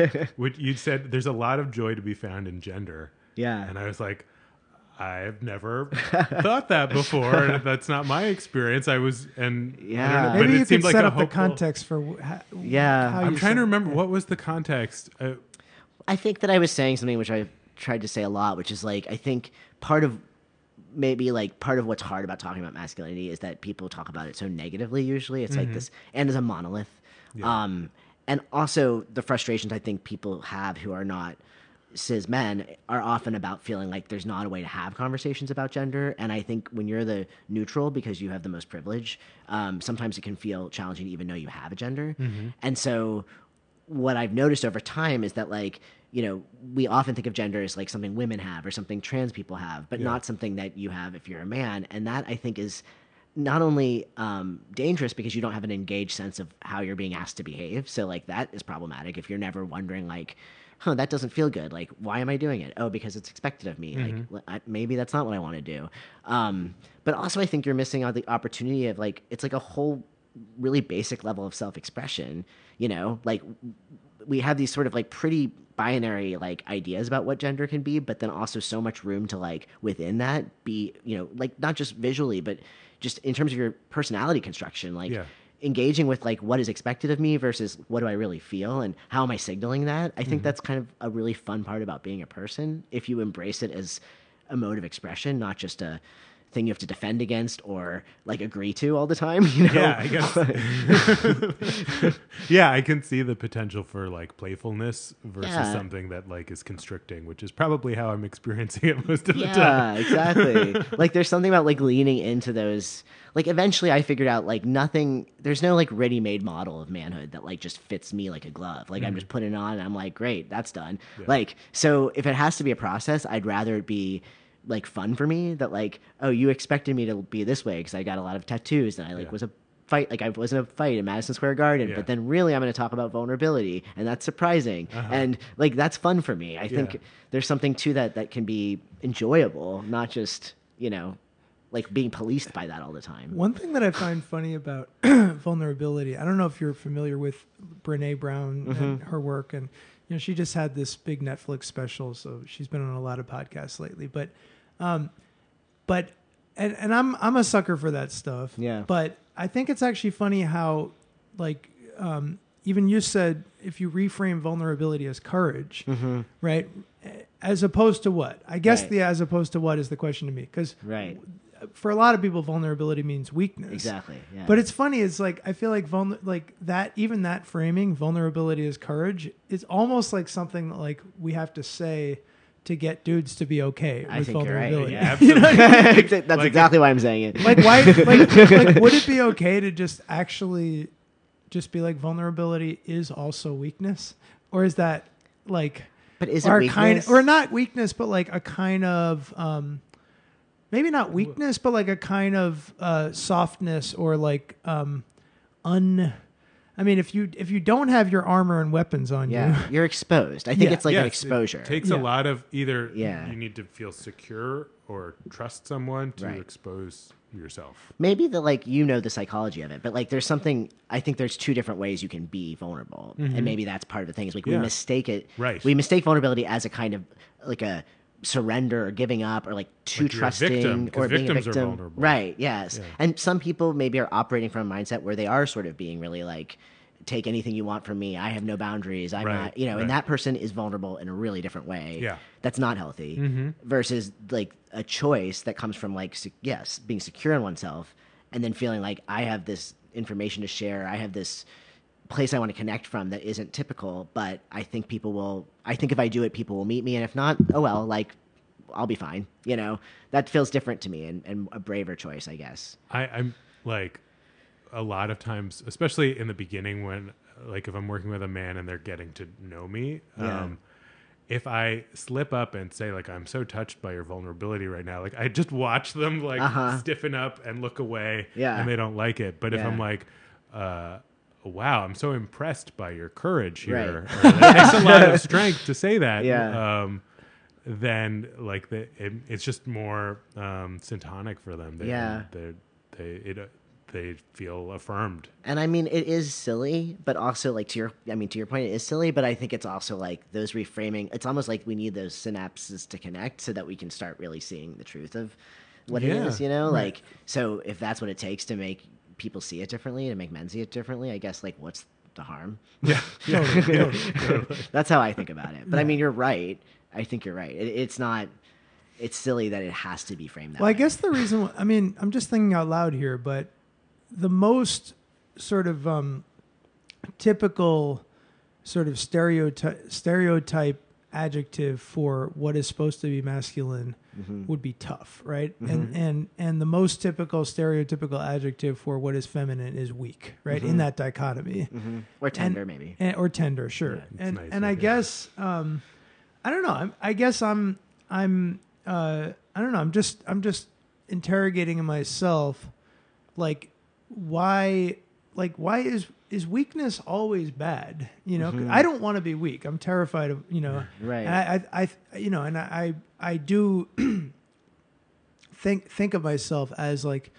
Okay. You said there's a lot of joy to be found in gender. Yeah. And I was like, I've never thought that before. And that's not my experience. I was, and yeah, I don't know, maybe but you it could seemed set like up a hopeful, the context for. How, yeah. How I'm trying to remember it. What was the context. Uh, I think that I was saying something which I tried to say a lot, which is like I think part of. Maybe like part of what's hard about talking about masculinity is that people talk about it so negatively usually. It's mm-hmm. like this and as a monolith. Yeah. Um, and also the frustrations I think people have who are not cis men are often about feeling like there's not a way to have conversations about gender. And I think when you're the neutral because you have the most privilege, um, sometimes it can feel challenging to even know you have a gender. Mm-hmm. And so what I've noticed over time is that like, you know, we often think of gender as like something women have or something trans people have, but yeah. not something that you have if you're a man. And that I think is not only um, dangerous because you don't have an engaged sense of how you're being asked to behave. So like that is problematic if you're never wondering like, huh, that doesn't feel good. Like, why am I doing it? Oh, because it's expected of me. Mm-hmm. Like I, maybe that's not what I want to do. Um, but also I think you're missing out the opportunity of like, it's like a whole really basic level of self-expression, you know, like we have these sort of like pretty binary like ideas about what gender can be, but then also so much room to like within that be, you know, like not just visually, but just in terms of your personality construction, like yeah. engaging with like what is expected of me versus what do I really feel and how am I signaling that? I mm-hmm. think that's kind of a really fun part about being a person. If you embrace it as a mode of expression, not just a thing you have to defend against or like agree to all the time, you know? Yeah, I guess. Yeah, I can see the potential for like playfulness versus yeah. something that like is constricting, which is probably how I'm experiencing it most of yeah, the time. Yeah, exactly. Like there's something about like leaning into those, like eventually I figured out like nothing, there's no like ready-made model of manhood that like just fits me like a glove. Like mm-hmm. I'm just putting it on and I'm like, great, that's done. Yeah. Like, so if it has to be a process, I'd rather it be like fun for me that like, oh, you expected me to be this way because I got a lot of tattoos and I like yeah. was a fight, like I was in a fight in Madison Square Garden, yeah. but then really I'm going to talk about vulnerability and that's surprising. Uh-huh. And like, that's fun for me. I yeah. think there's something to that that can be enjoyable, not just, you know, like being policed by that all the time. One thing that I find funny about vulnerability, I don't know if you're familiar with Brené Brown mm-hmm. and her work, and you know, she just had this big Netflix special, so she's been on a lot of podcasts lately. But, um, but, and and I'm I'm a sucker for that stuff. Yeah. But I think it's actually funny how, like, um, even you said if you reframe vulnerability as courage, mm-hmm. right? As opposed to what? I guess right. the as opposed to what is the question to me, because right. for a lot of people, vulnerability means weakness. Exactly. Yeah. But it's funny. It's like, I feel like vulner- like that, even that framing, vulnerability is courage, is almost like something that like we have to say to get dudes to be okay with I think vulnerability. You're right. Yeah, absolutely. You know? That's like, exactly why I'm saying it. Like, why? Like, like, would it be okay to just actually just be like, vulnerability is also weakness, or is that like, but is it weakness? Kind of, or not weakness, but like a kind of, um, maybe not weakness, but like a kind of uh, softness or like um, un. I mean, if you if you don't have your armor and weapons on yeah. you, you're exposed. I think yeah. it's like yes, an exposure. It takes yeah. a lot of either. Yeah. You need to feel secure or trust someone to right. expose yourself. Maybe the like you know the psychology of it, but like there's something. I think there's two different ways you can be vulnerable, mm-hmm. and maybe that's part of the thing. Is like yeah. we mistake it. Right. We mistake vulnerability as a kind of like a. surrender or giving up or like too like trusting victim, or being a victim. Are vulnerable. Right. Yes. Yeah. And some people maybe are operating from a mindset where they are sort of being really like, take anything you want from me. I have no boundaries. I'm right, not, you know, right. and that person is vulnerable in a really different way. Yeah. That's not healthy mm-hmm. versus like a choice that comes from like, yes, being secure in oneself and then feeling like I have this information to share. I have this place I want to connect from that isn't typical, but I think people will, I think if I do it, people will meet me. And if not, oh, well, like I'll be fine. You know, that feels different to me and, and a braver choice, I guess. I, I'm like a lot of times, especially in the beginning when like, if I'm working with a man and they're getting to know me, yeah. um, if I slip up and say like, I'm so touched by your vulnerability right now. Like I just watch them like uh-huh. stiffen up and look away yeah. and they don't like it. But yeah. if I'm like, uh, wow, I'm so impressed by your courage here. Right. Or, like, it takes a lot of strength to say that. Yeah. Um, then like the, it, it's just more um, syntonic for them. They, yeah. They they it, uh, they feel affirmed. And I mean, it is silly, but also like to your, I mean, to your point, it is silly, but I think it's also like those reframing. It's almost like we need those synapses to connect so that we can start really seeing the truth of what yeah. it is. You know, right. like so if that's what it takes to make people see it differently and make men see it differently, I guess like what's the harm? Yeah. Totally, totally, totally. That's how I think about it. But yeah. I mean, you're right. I think you're right. It, it's not, it's silly that it has to be framed that well, way. Well, I guess the reason, I mean, I'm just thinking out loud here, but the most sort of um, typical sort of stereotype, stereotype adjective for what is supposed to be masculine mm-hmm. would be tough, right? Mm-hmm. And and and the most typical stereotypical adjective for what is feminine is weak, right? Mm-hmm. In that dichotomy, mm-hmm. or tender, and, maybe, and, or tender, sure. Yeah, and nice, and I good. guess um, I don't know. I'm, I guess I'm I'm uh, I don't know. I'm just I'm just interrogating myself, like why like why is Is weakness always bad? You know, mm-hmm. I don't want to be weak. I'm terrified of, you know, right. I, I, I, you know, and I, I do think, think of myself as like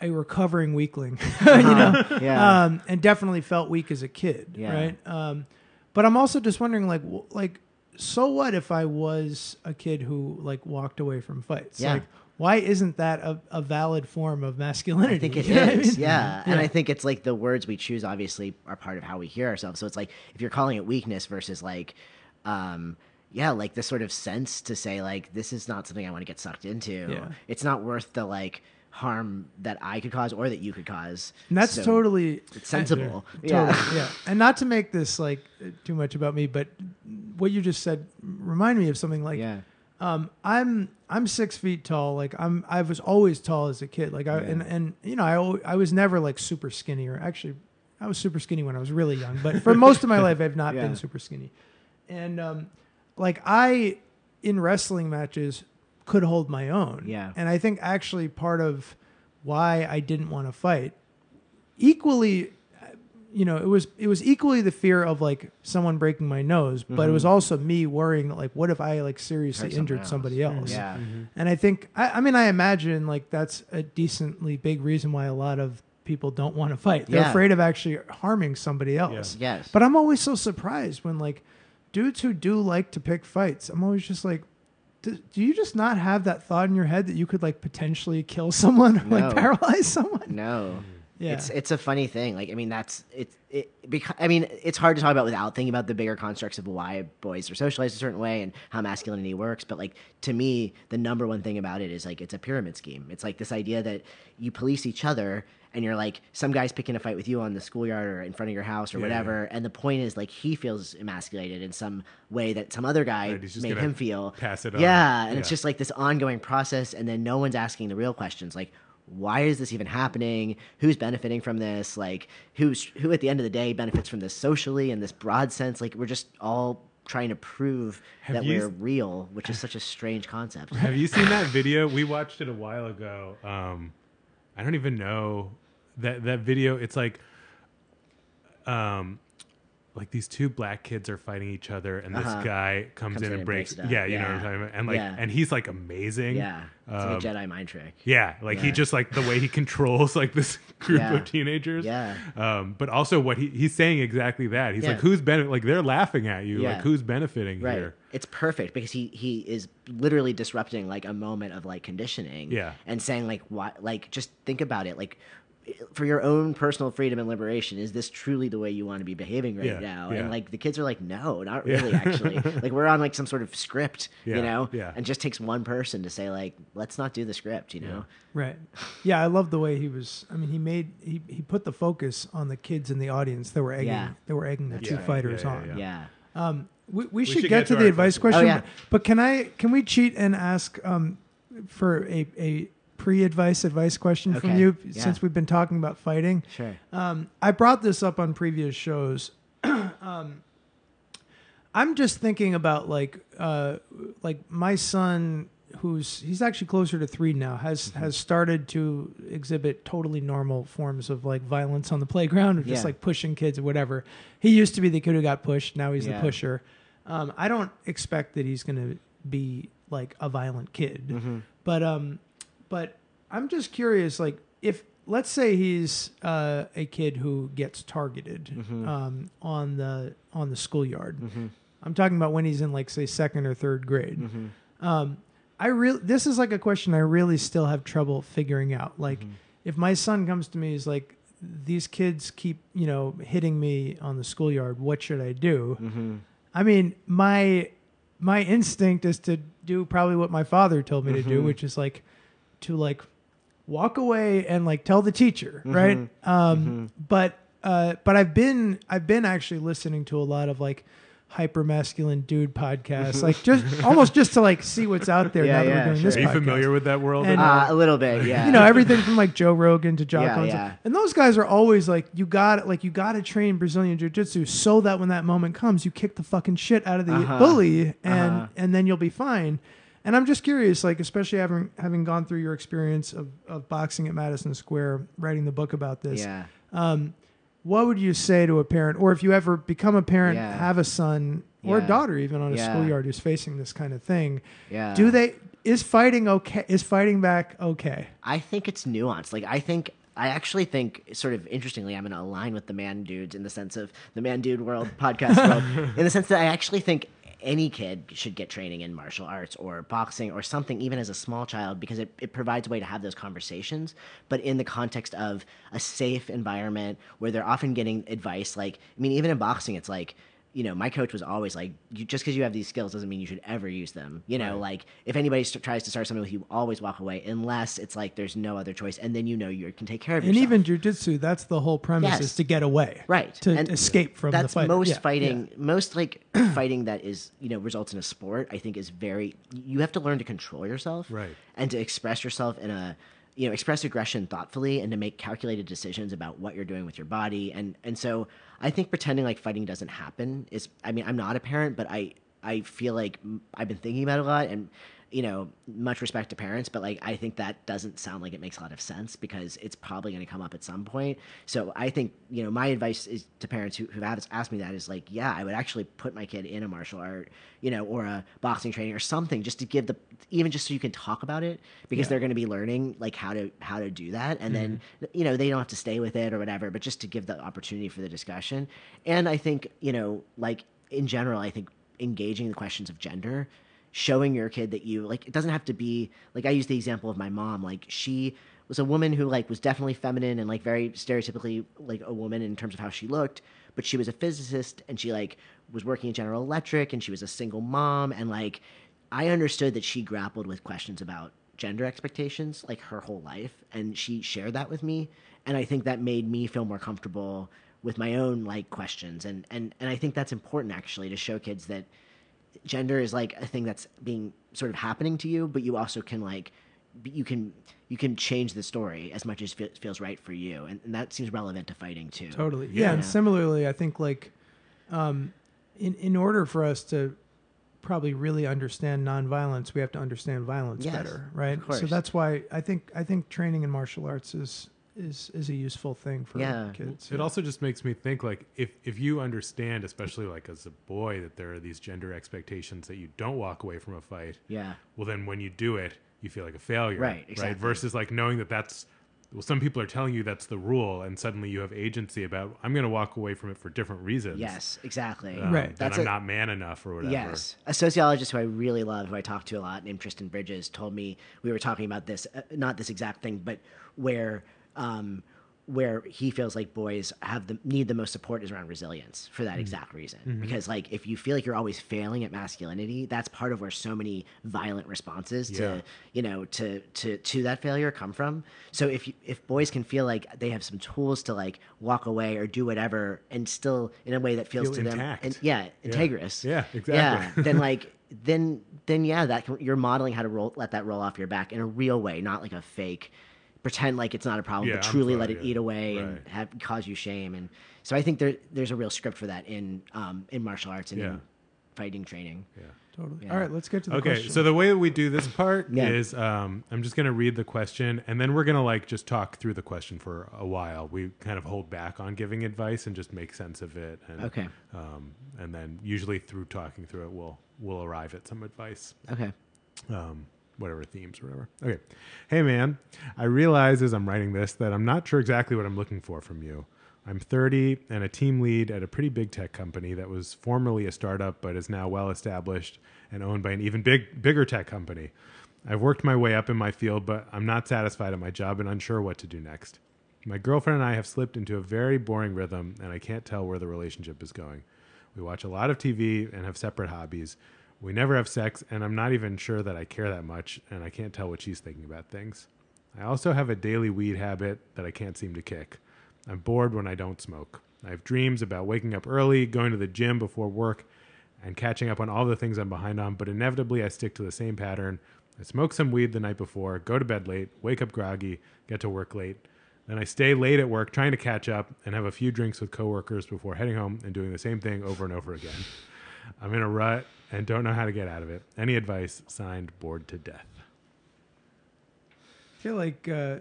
a recovering weakling, uh-huh. you know, yeah. um, and definitely felt weak as a kid, yeah. right? Um, but I'm also just wondering, like, like, so what if I was a kid who like walked away from fights? Yeah. Like, why isn't that a, a valid form of masculinity? I think it is, yeah. And yeah. I think it's like the words we choose obviously are part of how we hear ourselves. So it's like if you're calling it weakness versus like, um, yeah, like this sort of sense to say like, this is not something I want to get sucked into. Yeah. It's not worth the like harm that I could cause or that you could cause. And that's so totally it's sensible. Yeah. Totally, yeah. And not to make this like too much about me, but what you just said remind me of something like, yeah. Um, I'm, I'm six feet tall. Like I'm, I was always tall as a kid. Like I, yeah. and, and, you know, I, always, I was never like super skinny, or actually I was super skinny when I was really young, but for most of my life, I've not yeah. been super skinny. And, um, like I, in wrestling matches could hold my own. Yeah. And I think actually part of why I didn't want to fight equally, you know, it was, it was equally the fear of like someone breaking my nose, but mm-hmm. it was also me worrying that like, what if I like seriously injured somebody else? Yeah. Mm-hmm. And I think, I, I mean, I imagine like that's a decently big reason why a lot of people don't want to fight. They're yeah. afraid of actually harming somebody else. Yeah. Yes. But I'm always so surprised when like dudes who do like to pick fights, I'm always just like, Do, do you just not have that thought in your head that you could like potentially kill someone or no. like paralyze someone? No. Yeah. It's, it's a funny thing. Like, I mean, that's, it, it, because, I mean, it's hard to talk about without thinking about the bigger constructs of why boys are socialized a certain way and how masculinity works. But like, to me, the number one thing about it is like, it's a pyramid scheme. It's like this idea that you police each other and you're like, some guy's picking a fight with you on the schoolyard or in front of your house or yeah, whatever. Yeah. And the point is like, he feels emasculated in some way that some other guy right, made him feel. Pass it on. Yeah. And yeah. it's just like this ongoing process. And then no one's asking the real questions. Like, why is this even happening? Who's benefiting from this? Like who's, who at the end of the day benefits from this socially in this broad sense? Like we're just all trying to prove have that we're s- real, which is such a strange concept. Have you seen that video? We watched it a while ago. Um, I don't even know that, that video. It's like, um, like these two black kids are fighting each other and uh-huh. this guy comes, comes in, in and breaks, breaks yeah you yeah. know what I'm talking about, and like yeah. and he's like amazing yeah it's um, like a Jedi mind trick yeah like yeah. he just like the way he controls like this group yeah. of teenagers yeah um but also what he he's saying exactly that he's yeah. like who's benefiting like they're laughing at you yeah. like who's benefiting right. here. It's perfect because he he is literally disrupting like a moment of like conditioning yeah and saying like what like just think about it like for your own personal freedom and liberation, is this truly the way you want to be behaving right yeah, now? Yeah. And like the kids are like, no, not really yeah. actually. Like we're on like some sort of script, yeah, you know, yeah. and just takes one person to say like, let's not do the script, you yeah. know? Right. Yeah. I love the way he was, I mean, he made, he, he put the focus on the kids in the audience that were egging, yeah. that were egging the yeah, two right, fighters yeah, yeah, on. Yeah. yeah. Um, we, we, we should, should get, get to, to the advice question, question oh, yeah. but, but can I, can we cheat and ask, um, for a, a, pre-advice advice question okay. from you yeah. since we've been talking about fighting. Sure. Um, I brought this up on previous shows. um, I'm just thinking about like, uh, like my son who's, he's actually closer to three now has, mm-hmm. has started to exhibit totally normal forms of like violence on the playground or just yeah. like pushing kids or whatever. He used to be the kid who got pushed. Now he's yeah. the pusher. Um, I don't expect that he's going to be like a violent kid, mm-hmm. but, um, But I'm just curious, like if let's say he's uh, a kid who gets targeted mm-hmm. um, on the on the schoolyard. Mm-hmm. I'm talking about when he's in like say second or third grade. Mm-hmm. Um, I really this is like a question I really still have trouble figuring out. Like mm-hmm. if my son comes to me, he's like, these kids keep you know hitting me on the schoolyard. What should I do? Mm-hmm. I mean my my instinct is to do probably what my father told me mm-hmm. to do, which is like. to like walk away and like tell the teacher. Mm-hmm. Right. Um, mm-hmm. but, uh, but I've been, I've been actually listening to a lot of like hyper masculine dude podcasts, like just almost just to like see what's out there. Yeah, now that yeah, we're doing sure. this Are you podcast. familiar with that world? And, uh, a little bit. Yeah. You know, everything from like Joe Rogan to Jocko. Yeah, yeah. And those guys are always like, you got like, you got to train Brazilian Jiu Jitsu so that when that moment comes, you kick the fucking shit out of the uh-huh. bully and, uh-huh. and then you'll be fine. And I'm just curious, like, especially having having gone through your experience of, of boxing at Madison Square, writing the book about this, yeah. um, what would you say to a parent, or if you ever become a parent, yeah. have a son or yeah. a daughter even on a yeah. schoolyard who's facing this kind of thing, yeah. do they Is fighting okay? Is fighting back okay? I think it's nuanced. Like, I think, I actually think, sort of interestingly, I'm going to align with the man dudes in the sense of the man dude world, podcast world, in the sense that I actually think any kid should get training in martial arts or boxing or something, even as a small child, because it, it provides a way to have those conversations, but in the context of a safe environment where they're often getting advice. Like, I mean, even in boxing, it's like, you know, my coach was always like, you, just because you have these skills doesn't mean you should ever use them. You know, right. Like, if anybody st- tries to start something with you, always walk away unless it's like there's no other choice. And then, you know, you can take care of and yourself. And even jujitsu, that's the whole premise, yes. is to get away. Right. To and escape from the fight. That's most yeah. fighting, yeah. most like fighting that is, you know, results in a sport, I think is very, you have to learn to control yourself. Right. And to express yourself in a, you know, express aggression thoughtfully and to make calculated decisions about what you're doing with your body. And, and so I think pretending like fighting doesn't happen is, I mean, I'm not a parent, but I, I feel like I've been thinking about it a lot, and, you know, much respect to parents, but like, I think that doesn't sound like it makes a lot of sense because it's probably going to come up at some point. So I think, you know, my advice is to parents who, who have asked me that is like, yeah, I would actually put my kid in a martial art, you know, or a boxing training or something, just to give the, even just so you can talk about it, because yeah. they're going to be learning like how to, how to do that. And mm-hmm. then, you know, they don't have to stay with it or whatever, but just to give the opportunity for the discussion. And I think, you know, like in general, I think engaging the questions of gender, showing your kid that you, like, it doesn't have to be, like, I use the example of my mom. Like, she was a woman who, like, was definitely feminine and, like, very stereotypically, like, a woman in terms of how she looked, but she was a physicist, and she, like, was working at General Electric, and she was a single mom, and, like, I understood that she grappled with questions about gender expectations, like, her whole life, and she shared that with me, and I think that made me feel more comfortable with my own, like, questions, and and, and I think that's important, actually, to show kids that gender is like a thing that's being sort of happening to you, but you also can like, you can, you can change the story as much as fe- feels right for you. And, and that seems relevant to fighting too. Totally. Yeah. yeah. And similarly, I think like, um, in, in order for us to probably really understand nonviolence, we have to understand violence yes, better. Right. So that's why I think, I think training in martial arts is, is, is a useful thing for yeah. kids. It also just makes me think, like, if, if you understand, especially like as a boy, that there are these gender expectations that you don't walk away from a fight. Yeah. Well, then when you do it, you feel like a failure. Right. Exactly. Right. Versus like knowing that that's, well, some people are telling you that's the rule, and suddenly you have agency about, I'm going to walk away from it for different reasons. Yes, exactly. Um, right. That I'm a, not man enough or whatever. Yes. A sociologist who I really love, who I talk to a lot, named Tristan Bridges, told me, we were talking about this, uh, not this exact thing, but where... Um, where he feels like boys have the need the most support is around resilience for that mm-hmm. exact reason. Mm-hmm. Because like, if you feel like you're always failing at masculinity, that's part of where so many violent responses yeah. to, you know, to, to, to that failure come from. So if you, if boys can feel like they have some tools to like walk away or do whatever and still in a way that feels feel to intact. them. And, yeah. Integrous. Yeah, yeah exactly. Yeah, then like, then, then yeah, that can, you're modeling how to roll, let that roll off your back in a real way, not like a fake, pretend like it's not a problem, yeah, but truly sorry, let it yeah. eat away right. and have, cause you shame. And so I think there, there's a real script for that in um, in martial arts and yeah. in fighting training. Yeah, totally. Yeah. All right, let's get to the okay, question. Okay, so the way that we do this part yeah. is um, I'm just going to read the question, and then we're going to like just talk through the question for a while. We kind of hold back on giving advice and just make sense of it. And, okay. Um, and then usually through talking through it, we'll, we'll arrive at some advice. Okay. Um whatever themes or whatever. Okay. Hey, man. I realize as I'm writing this that I'm not sure exactly what I'm looking for from you. I'm thirty and a team lead at a pretty big tech company that was formerly a startup but is now well-established and owned by an even big, bigger tech company. I've worked my way up in my field, but I'm not satisfied at my job and unsure what to do next. My girlfriend and I have slipped into a very boring rhythm, and I can't tell where the relationship is going. We watch a lot of T V and have separate hobbies. We never have sex, and I'm not even sure that I care that much, and I can't tell what she's thinking about things. I also have a daily weed habit that I can't seem to kick. I'm bored when I don't smoke. I have dreams about waking up early, going to the gym before work, and catching up on all the things I'm behind on, but inevitably I stick to the same pattern. I smoke some weed the night before, go to bed late, wake up groggy, get to work late. Then I stay late at work trying to catch up and have a few drinks with coworkers before heading home and doing the same thing over and over again. I'm in a rut and don't know how to get out of it. Any advice? Signed, bored to death. I feel like uh,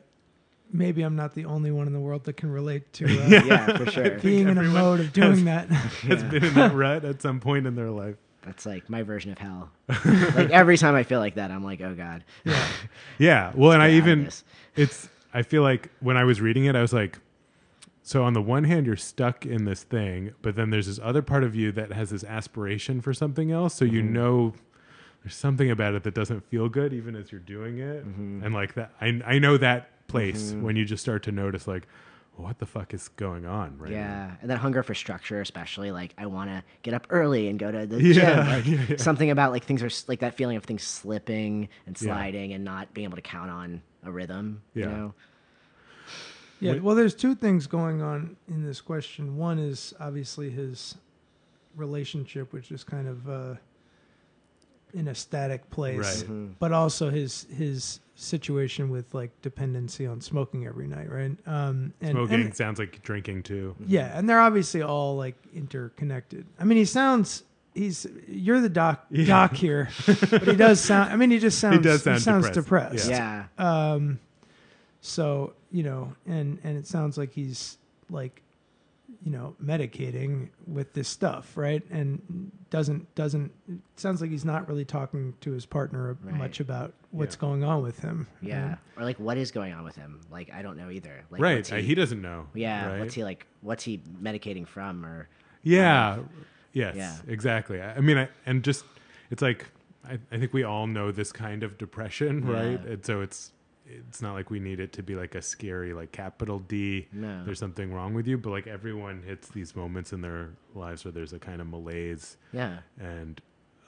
maybe I'm not the only one in the world that can relate to uh, yeah, for sure. being in a mode of doing has, that. Has yeah. been in that rut at some point in their life. That's like my version of hell. Like every time I feel like that, I'm like, oh God. Yeah. Yeah. Well, and I even, it's, I feel like when I was reading it, I was like, so on the one hand, you're stuck in this thing, but then there's this other part of you that has this aspiration for something else. So mm-hmm. you know, there's something about it that doesn't feel good even as you're doing it. Mm-hmm. And like that, I, I know that place mm-hmm. when you just start to notice like, what the fuck is going on right yeah now? And that hunger for structure, especially like I want to get up early and go to the yeah, gym, like, yeah, yeah. something about like things are like that feeling of things slipping and sliding yeah. and not being able to count on a rhythm yeah. you know yeah well there's two things going on in this question. One is obviously his relationship, which is kind of uh in a static place, right. mm-hmm. but also his his situation with like dependency on smoking every night, right? Um, and, smoking and, sounds like drinking too. Yeah, and they're obviously all like interconnected. I mean, he sounds he's you're the doc yeah. doc here, but he does sound. I mean, he just sounds he, does sound he sounds depressed. depressed. Yeah. yeah. Um. So you know, and and it sounds like he's like, you know, medicating with this stuff, right? And doesn't doesn't it sounds like he's not really talking to his partner right. much about what's yeah. going on with him. Yeah. You know? Or like what is going on with him? Like I don't know either. Like, right. He, uh, he doesn't know. Yeah. Right? What's he like what's he medicating from or Yeah. Um, yes. Yeah. Exactly. I, I mean I and just it's like I, I think we all know this kind of depression, yeah. right? And so it's it's not like we need it to be like a scary, like capital D, no. there's something wrong with you, but like everyone hits these moments in their lives where there's a kind of malaise yeah. and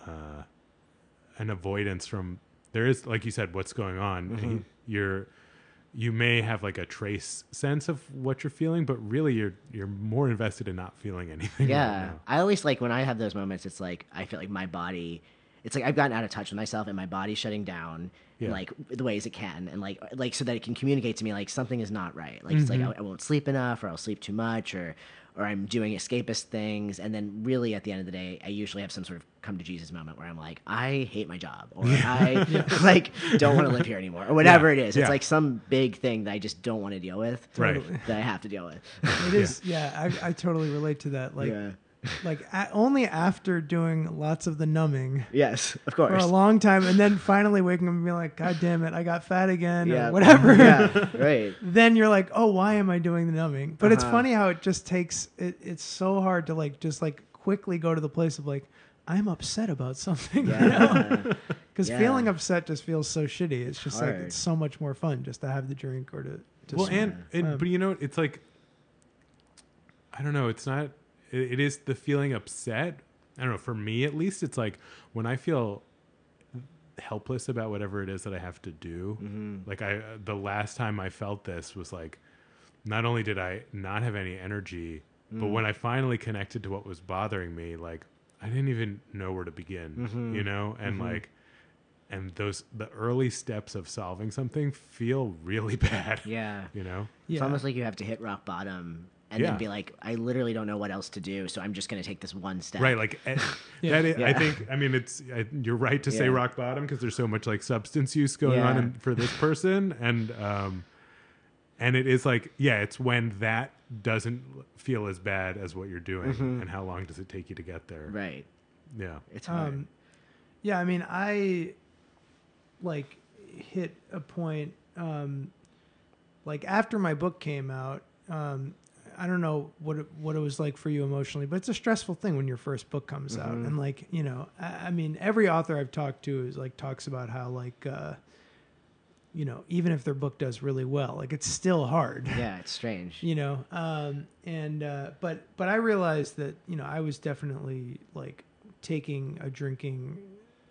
uh, an avoidance from, there is, like you said, what's going on. Mm-hmm. You're, you may have like a trace sense of what you're feeling, but really you're, you're more invested in not feeling anything. Yeah. Right, I always like when I have those moments, it's like, I feel like my body, it's like I've gotten out of touch with myself and my body's shutting down yeah. like the ways it can and like like so that it can communicate to me like something is not right. Like mm-hmm. it's like I, I won't sleep enough or I'll sleep too much or or I'm doing escapist things. And then really at the end of the day, I usually have some sort of come to Jesus moment where I'm like, I hate my job or I like don't want to live here anymore or whatever yeah. it is. It's yeah. like some big thing that I just don't want to deal with right. that I have to deal with. It is. Yeah. yeah I, I totally relate to that. Like. Yeah. Like a- only after doing lots of the numbing, yes, of course, for a long time, and then finally waking up and being like, "God damn it, I got fat again," yeah. or whatever. Yeah, right. Then you're like, "Oh, why am I doing the numbing?" But uh-huh. it's funny how it just takes. It, it's so hard to like just like quickly go to the place of like, "I'm upset about something," yeah. you know? Because yeah. feeling upset just feels so shitty. It's just hard. Like it's so much more fun just to have the drink or to. to well, and, and um, but you know, it's like, I don't know. It's not. It is the feeling upset. I don't know. For me, at least, it's like when I feel helpless about whatever it is that I have to do. Mm-hmm. Like I, the last time I felt this was like, not only did I not have any energy, mm-hmm. but when I finally connected to what was bothering me, like I didn't even know where to begin, mm-hmm. you know? And mm-hmm. like, and those, the early steps of solving something feel really bad. Yeah. You know? Yeah. It's almost like you have to hit rock bottom and yeah. then be like, I literally don't know what else to do, so I'm just going to take this one step. Right, like, that yeah. is, yeah. I think, I mean, it's I, you're right to yeah. say rock bottom because there's so much, like, substance use going yeah. on in, for this person, and um, and it is like, yeah, it's when that doesn't feel as bad as what you're doing, mm-hmm. and how long does it take you to get there? Right. Yeah. It's hard. Um, yeah, I mean, I, like, hit a point, um, like, after my book came out, um, I don't know what it, what it was like for you emotionally, but it's a stressful thing when your first book comes mm-hmm. out. And like, you know, I, I mean, every author I've talked to is like, talks about how like, uh, you know, even if their book does really well, like it's still hard. Yeah. It's strange, you know? Um, and, uh, but, but I realized that, you know, I was definitely like taking a drinking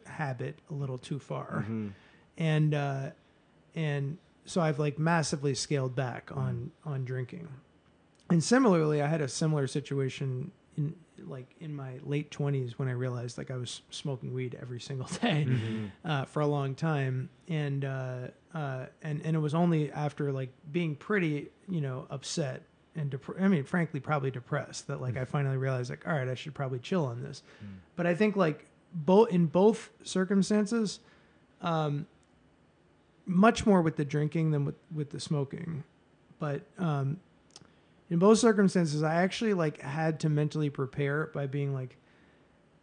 habit a little too far. Mm-hmm. And, uh, and so I've like massively scaled back on, mm. on drinking. And similarly, I had a similar situation in like in my late twenties when I realized like I was smoking weed every single day mm-hmm. uh, for a long time, and uh, uh, and and it was only after like being pretty you know upset and dep- I mean frankly probably depressed that like mm-hmm. I finally realized like all right I should probably chill on this, mm-hmm. but I think like both in both circumstances, um, much more with the drinking than with with the smoking, but. Um, In both circumstances, I actually like had to mentally prepare by being like,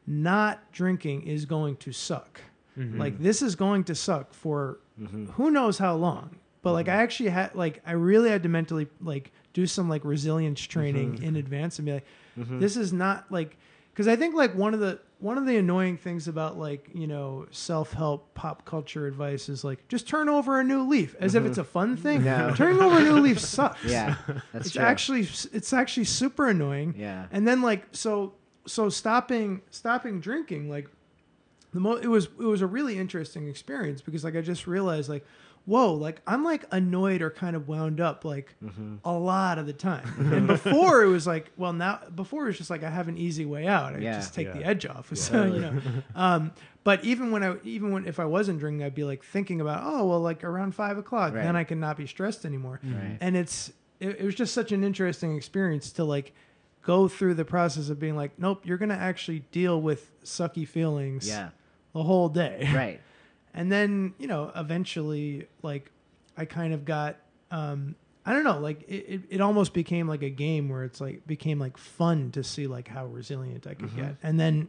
not drinking is going to suck. Mm-hmm. Like, this is going to suck for mm-hmm. who knows how long. But like, I actually had, like, I really had to mentally, like, do some like resilience training mm-hmm. in advance and be like, mm-hmm. this is not like, because I think like one of the one of the annoying things about like, you know, self-help pop culture advice is like, just turn over a new leaf as mm-hmm. if it's a fun thing. No. Turning over a new leaf sucks. Yeah, that's it's true. actually it's actually super annoying. Yeah, and then like so so stopping stopping drinking like the mo- it was it was a really interesting experience because like I just realized like, whoa, like I'm like annoyed or kind of wound up like mm-hmm. a lot of the time. And before it was like, well now, before it was just like, I have an easy way out. I yeah, just take yeah. the edge off. Yeah. So, you know, um, but even when I, even when, if I wasn't drinking, I'd be like thinking about, oh, well, like around five o'clock, right. then I can not be stressed anymore. Right. And it's, it, it was just such an interesting experience to like go through the process of being like, nope, you're going to actually deal with sucky feelings yeah. the whole day. Right. And then, you know, eventually, like, I kind of got, um, I don't know, like, it, it, it almost became like a game where it's like, became like fun to see like how resilient I could mm-hmm. get. And then,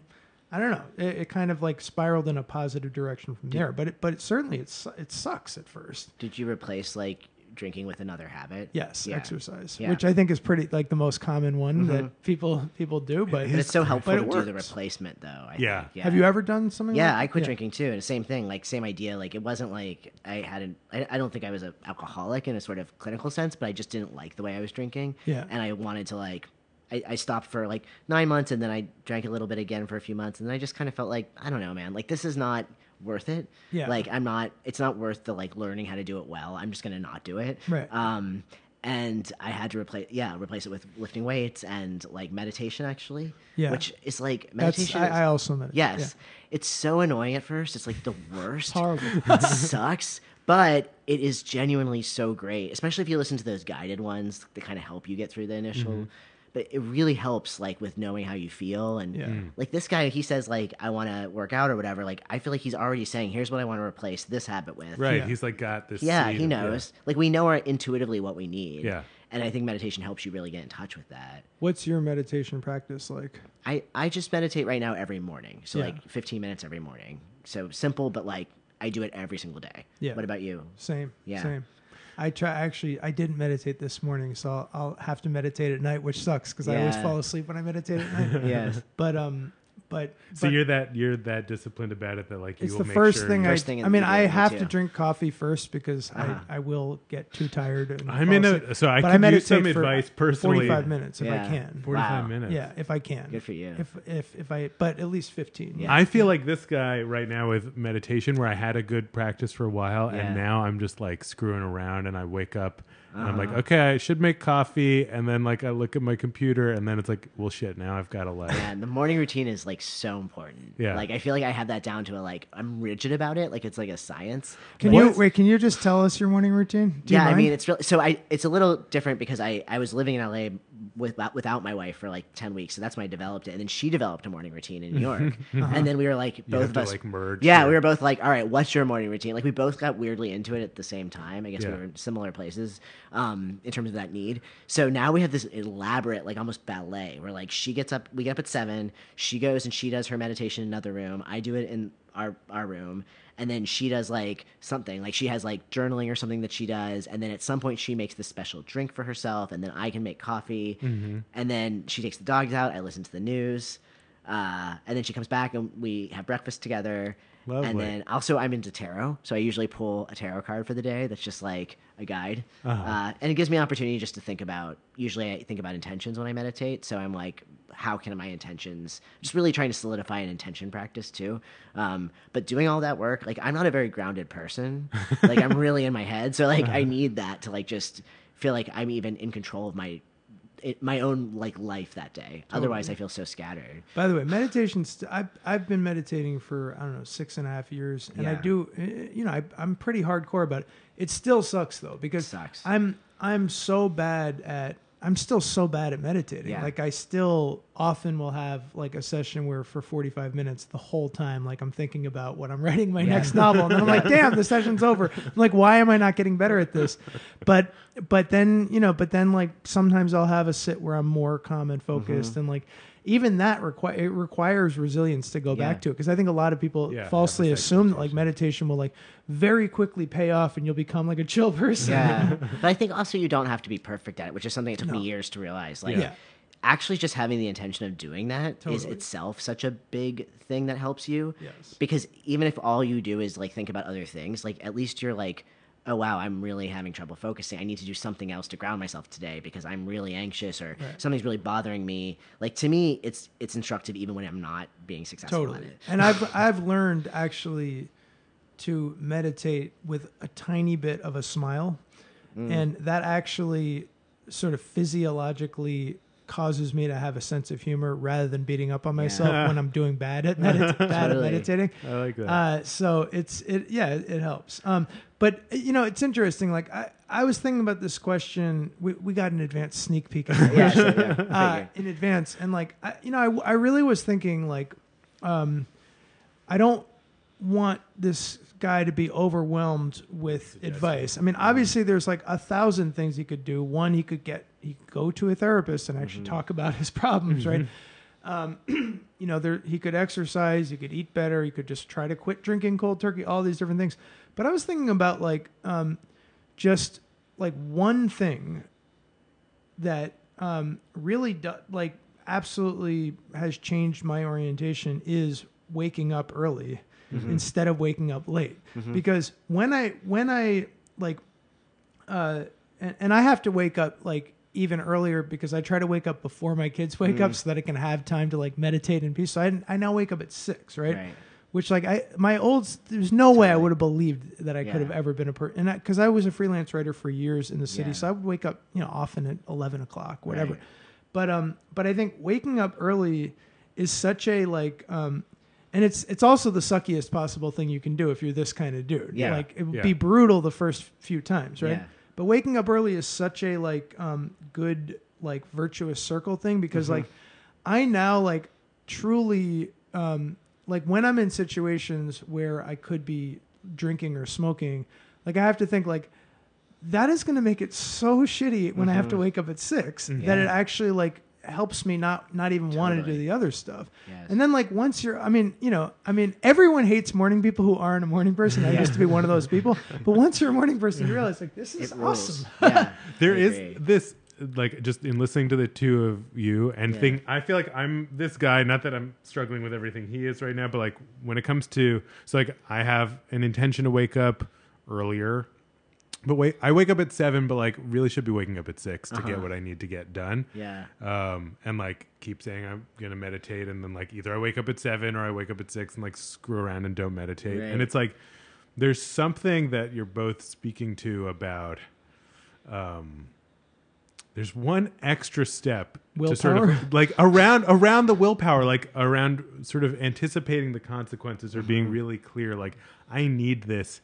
I don't know, it, it kind of like spiraled in a positive direction from did, there. But it, but it certainly, it's, it sucks at first. Did you replace like drinking with another habit? Yes, yeah. exercise, yeah. which I think is pretty like the most common one mm-hmm. that people people do. But, but it's so helpful to do the replacement, though. I yeah. think. yeah. Have you ever done something? Yeah, like I quit yeah. drinking too, and the same thing, like same idea. Like it wasn't like I hadn't. I, I don't think I was an alcoholic in a sort of clinical sense, but I just didn't like the way I was drinking. Yeah, and I wanted to like. I, I stopped for like nine months, and then I drank a little bit again for a few months, and then I just kind of felt like I don't know, man. Like this is not worth it. Yeah. Like I'm not, it's not worth the like learning how to do it well. I'm just going to not do it. Right. Um, and I had to replace, yeah, replace it with lifting weights and like meditation actually, yeah. which is like meditation. That's, I, I also meditate. Yes. Yeah. It's so annoying at first. It's like the worst. It's horrible. It sucks. But it is genuinely so great, especially if you listen to those guided ones that kind of help you get through the initial mm-hmm. But it really helps like with knowing how you feel. And yeah. mm. like this guy, he says like, I want to work out or whatever. Like, I feel like he's already saying, here's what I want to replace this habit with. Right. Yeah. He's like got this. Yeah. He knows of, yeah. like we know our intuitively what we need. Yeah. And I think meditation helps you really get in touch with that. What's your meditation practice like? I, I just meditate right now every morning. So yeah. like fifteen minutes every morning. So simple, but like I do it every single day. Yeah. What about you? Same. Yeah. Same. I try actually. I didn't meditate this morning, so I'll, I'll have to meditate at night, which sucks because yeah. I always fall asleep when I meditate at night. yes, but um, but so but, you're that you're that disciplined about it that like you it's will the make first sure thing. First I, thing I mean, I have too. to drink coffee first because uh-huh. I, I will get too tired. And I'm in a so I but can I use some advice personally. forty-five minutes if yeah. I can. forty-five wow. minutes. Yeah, if I can. Good for you. If if if I but at least fifteen. Yeah. I feel like this guy right now with meditation, where I had a good practice for a while, yeah. and now I'm just like screwing around, and I wake up. And I'm like, okay, I should make coffee. And then like I look at my computer and then it's like, well, shit, now I've got to like. Yeah, the morning routine is like so important. Yeah. Like I feel like I have that down to a like, I'm rigid about it. Like it's like a science. Can you, wait, can you just tell us your morning routine? Do you mind? Yeah, I mean, it's really, so I, it's a little different because I, I was living in L A with, without my wife for like ten weeks. So that's when I developed it. And then she developed a morning routine in New York. uh-huh. And then we were like, both you have of to us. Like merge yeah, or... we were both like, all right, what's your morning routine? Like we both got weirdly into it at the same time. I guess yeah. we were in similar places. Um, in terms of that need. So now we have this elaborate, like almost ballet where like she gets up, we get up at seven, she goes and she does her meditation in another room. I do it in our, our room. And then she does like something like she has like journaling or something that she does. And then at some point she makes this special drink for herself and then I can make coffee mm-hmm. and then she takes the dogs out. I listen to the news. Uh, and then she comes back and we have breakfast together. Lovely. And then also I'm into tarot. So I usually pull a tarot card for the day. That's just like a guide. Uh-huh. Uh, and it gives me an opportunity just to think about, usually I think about intentions when I meditate. So I'm like, how can my intentions, just really trying to solidify an intention practice too. Um, but doing all that work, like I'm not a very grounded person. Like I'm really in my head. So like uh-huh. I need that to like, just feel like I'm even in control of my It, my own like life that day. Totally. Otherwise, I feel so scattered. By the way, meditation. St- I've I've been meditating for I don't know six and a half years, and yeah. I do. You know, I, I'm pretty hardcore about it. It still sucks though because sucks. I'm I'm so bad at I'm still so bad at meditating. Yeah. Like I still often will have like a session where for forty-five minutes the whole time, like I'm thinking about what I'm writing my yeah. next novel. And then I'm like, damn, the session's over. I'm like, why am I not getting better at this? But, but then, you know, but then like sometimes I'll have a sit where I'm more calm and focused mm-hmm. and like, even that requi- it requires resilience to go yeah. back to it. Because I think a lot of people yeah, falsely assume that like meditation will like very quickly pay off and you'll become like a chill person. Yeah. But I think also you don't have to be perfect at it, which is something it took no. me years to realize. Like, yeah. actually just having the intention of doing that totally. Is itself such a big thing that helps you. Yes. Because even if all you do is like think about other things, like at least you're like, oh, wow, I'm really having trouble focusing. I need to do something else to ground myself today because I'm really anxious or right. something's really bothering me. Like, to me, it's it's instructive even when I'm not being successful totally. At it. And I've I've learned, actually, to meditate with a tiny bit of a smile. Mm. And that actually sort of physiologically causes me to have a sense of humor rather than beating up on myself yeah. when I'm doing bad at, medit- bad totally. At meditating. I like that. Uh, so it's, it yeah, it, it helps. Um, But, you know, it's interesting. Like, I, I was thinking about this question. We we got an advanced sneak peek of the question, yeah, yeah. Uh, in advance. And, like, I, you know, I, I really was thinking, like, um, I don't want this guy to be overwhelmed with yes. advice. I mean, obviously, there's, like, a thousand things he could do. One, he could get he could go to a therapist and actually mm-hmm. talk about his problems, mm-hmm. right? Um, you know, there he could exercise, he could eat better, he could just try to quit drinking cold turkey, all these different things. But I was thinking about like um, just like one thing that um, really do, like absolutely has changed my orientation is waking up early mm-hmm. instead of waking up late. Mm-hmm. Because when I when I like uh, and, and I have to wake up like even earlier because I try to wake up before my kids wake mm. up so that I can have time to like meditate in peace. So I I now wake up at six, right? Right. Which like I, my old, there's no totally. Way I would have believed that I yeah. could have ever been a person. And I, cause I was a freelance writer for years in the city. Yeah. So I would wake up, you know, often at eleven o'clock, whatever. Right. But, um, but I think waking up early is such a like, um, and it's, it's also the suckiest possible thing you can do if you're this kind of dude. Yeah. Like it would yeah. be brutal the first few times. Right. Yeah. But waking up early is such a like, um, good, like virtuous circle thing because mm-hmm. like I now like truly, um, like when I'm in situations where I could be drinking or smoking, like I have to think like that is going to make it so shitty when mm-hmm. I have to wake up at six yeah. that it actually like helps me not, not even totally. Want to do the other stuff. Yes. And then like once you're, I mean, you know, I mean, everyone hates morning people who aren't a morning person. I yeah. used to be one of those people, but once you're a morning person, you realize like, this is awesome. Yeah. There I is agree. This, like just in listening to the two of you and yeah. think, I feel like I'm this guy, not that I'm struggling with everything he is right now, but like when it comes to, so like I have an intention to wake up earlier, but wait, I wake up at seven, but like really should be waking up at six to uh-huh. get what I need to get done. Yeah. Um, and like keep saying I'm going to meditate. And then like either I wake up at seven or I wake up at six and like screw around and don't meditate. Right. And it's like, there's something that you're both speaking to about, um, there's one extra step willpower. To sort of like around around the willpower, like around sort of anticipating the consequences or mm-hmm. being really clear. Like I need this.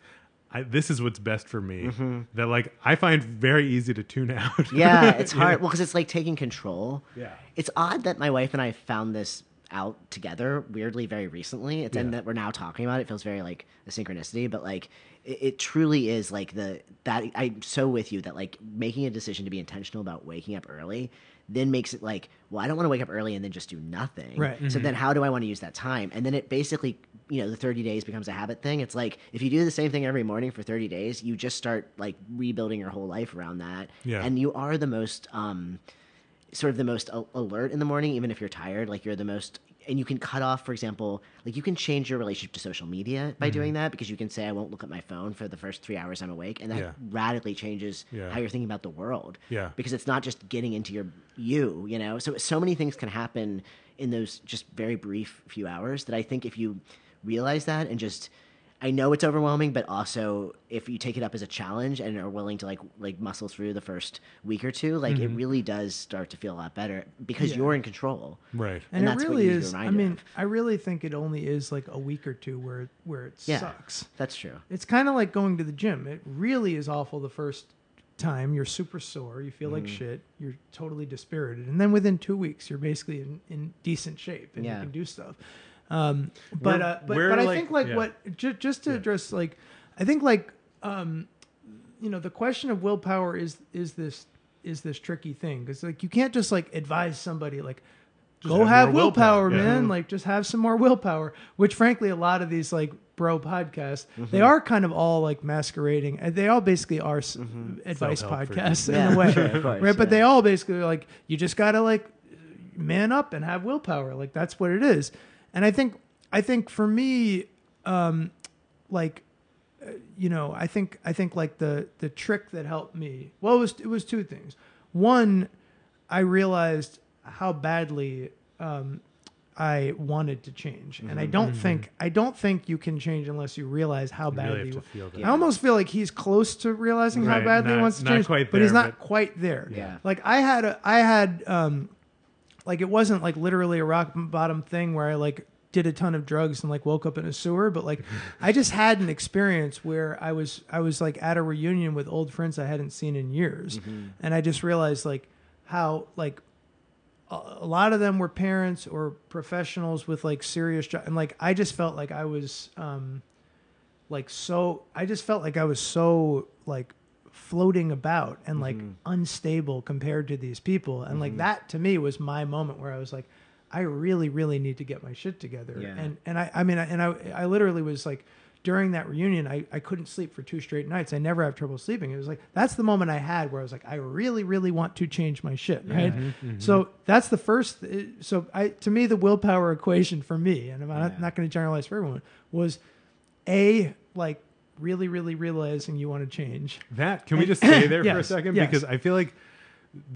I, this is what's best for me mm-hmm. that like I find very easy to tune out. Yeah, it's hard. Yeah. Well, because it's like taking control. Yeah. It's odd that my wife and I found this out together weirdly very recently. It's yeah. and that we're now talking about it. It feels very like a synchronicity, but like it, it truly is like the that I'm so with you that like making a decision to be intentional about waking up early then makes it like, well, I don't want to wake up early and then just do nothing. Right. Mm-hmm. So then how do I want to use that time? And then it basically, you know, the thirty days becomes a habit thing. It's like, if you do the same thing every morning for thirty days, you just start like rebuilding your whole life around that. Yeah. And you are the most, um, sort of the most a- alert in the morning, even if you're tired, like you're the most, and you can cut off, for example, like you can change your relationship to social media by mm-hmm. doing that because you can say, I won't look at my phone for the first three hours I'm awake. And that yeah. radically changes yeah. how you're thinking about the world yeah. because it's not just getting into your, you, you know, so, so many things can happen in those just very brief few hours that I think if you realize that and just, I know it's overwhelming, but also if you take it up as a challenge and are willing to like like muscle through the first week or two, like mm-hmm. it really does start to feel a lot better because yeah. you're in control, right? And, and it that's really what is. I mean, of. I really think it only is like a week or two where where it yeah, sucks. That's true. It's kind of like going to the gym. It really is awful the first time. You're super sore. You feel mm-hmm. like shit. You're totally dispirited, and then within two weeks, you're basically in, in decent shape and yeah. you can do stuff. Um, but, uh, but, but I like, think like yeah. what, j- just to yeah. address, like, I think like, um, you know, the question of willpower is, is this, is this tricky thing? Cause like, you can't just like advise somebody like Just go have, have willpower, willpower yeah. man. Like, just have some more willpower, which frankly, a lot of these like bro podcasts, mm-hmm. they are kind of all like masquerading. They all basically are mm-hmm. advice podcasts in yeah. a way. Sure, advice, right. But yeah. they all basically are like, you just got to like man up and have willpower. Like, that's what it is. And I think, I think for me, um, like, you know, I think, I think like the, the trick that helped me, well, it was, it was two things. One, I realized how badly, um, I wanted to change. Mm-hmm. And I don't mm-hmm. think, I don't think you can change unless you realize how you badly, really you, I almost feel like he's close to realizing right. how badly not, he wants to change, there, but he's not but, quite there. Yeah. Like I had, a, I had, um, like it wasn't like literally a rock bottom thing where I like did a ton of drugs and like woke up in a sewer, but like I just had an experience where I was I was like at a reunion with old friends I hadn't seen in years, mm-hmm. and I just realized like how like a lot of them were parents or professionals with like serious jobs, and like I just felt like I was um like so I just felt like I was so like floating about and like mm-hmm. unstable compared to these people, and mm-hmm. like that to me was my moment where I was like, I really, really need to get my shit together. Yeah. And, and I, I mean, I, and I, I literally was like, during that reunion, I, I couldn't sleep for two straight nights. I never have trouble sleeping. It was like, that's the moment I had where I was like, I really, really want to change my shit. Right. Mm-hmm, mm-hmm. So that's the first. Th- so I, to me, the willpower equation for me, and I'm not, yeah. not going to generalize for everyone, was a, like really, really realizing you want to change that. Can and, we just stay there yes, for a second? Yes. Because I feel like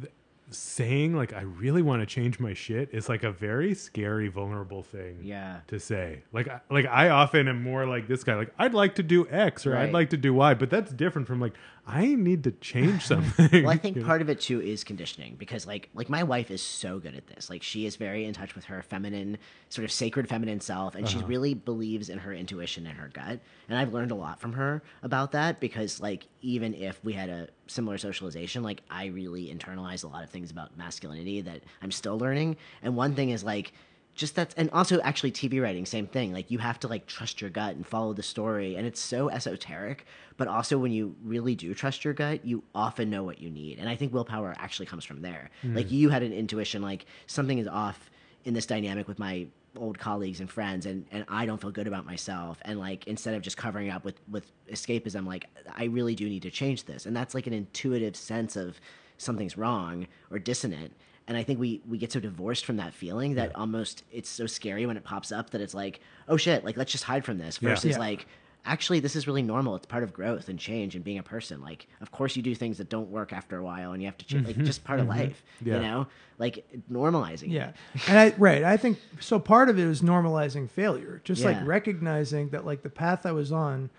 th- saying like I really want to change my shit is like a very scary, vulnerable thing yeah to say. Like like I often am more like this guy, like I'd like to do X or right. I'd like to do Y, but that's different from like I need to change something. Well, I think part know? of it too is conditioning, because like like my wife is so good at this. Like she is very in touch with her feminine, sort of sacred feminine self, and uh-huh. she really believes in her intuition and her gut. And I've learned a lot from her about that, because like even if we had a similar socialization, like I really internalize a lot of things about masculinity that I'm still learning. And one thing is like just that's, and also actually T V writing, same thing. Like you have to like trust your gut and follow the story, and it's so esoteric, but also when you really do trust your gut, you often know what you need. And I think willpower actually comes from there. Mm. Like you had an intuition, like something is off in this dynamic with my old colleagues and friends, and, and I don't feel good about myself. And like, instead of just covering up with, with escapism, like I really do need to change this. And that's like an intuitive sense of something's wrong or dissonant. And I think we, we get so divorced from that feeling that yeah. almost it's so scary when it pops up that it's like, oh shit, like let's just hide from this versus yeah. Yeah. like, actually, this is really normal. It's part of growth and change and being a person. Like, of course you do things that don't work after a while and you have to change, mm-hmm. like just part mm-hmm. of life, yeah. you know, like normalizing. Yeah. It. And I, right. I think, so part of it is normalizing failure, just yeah. like recognizing that like the path I was on,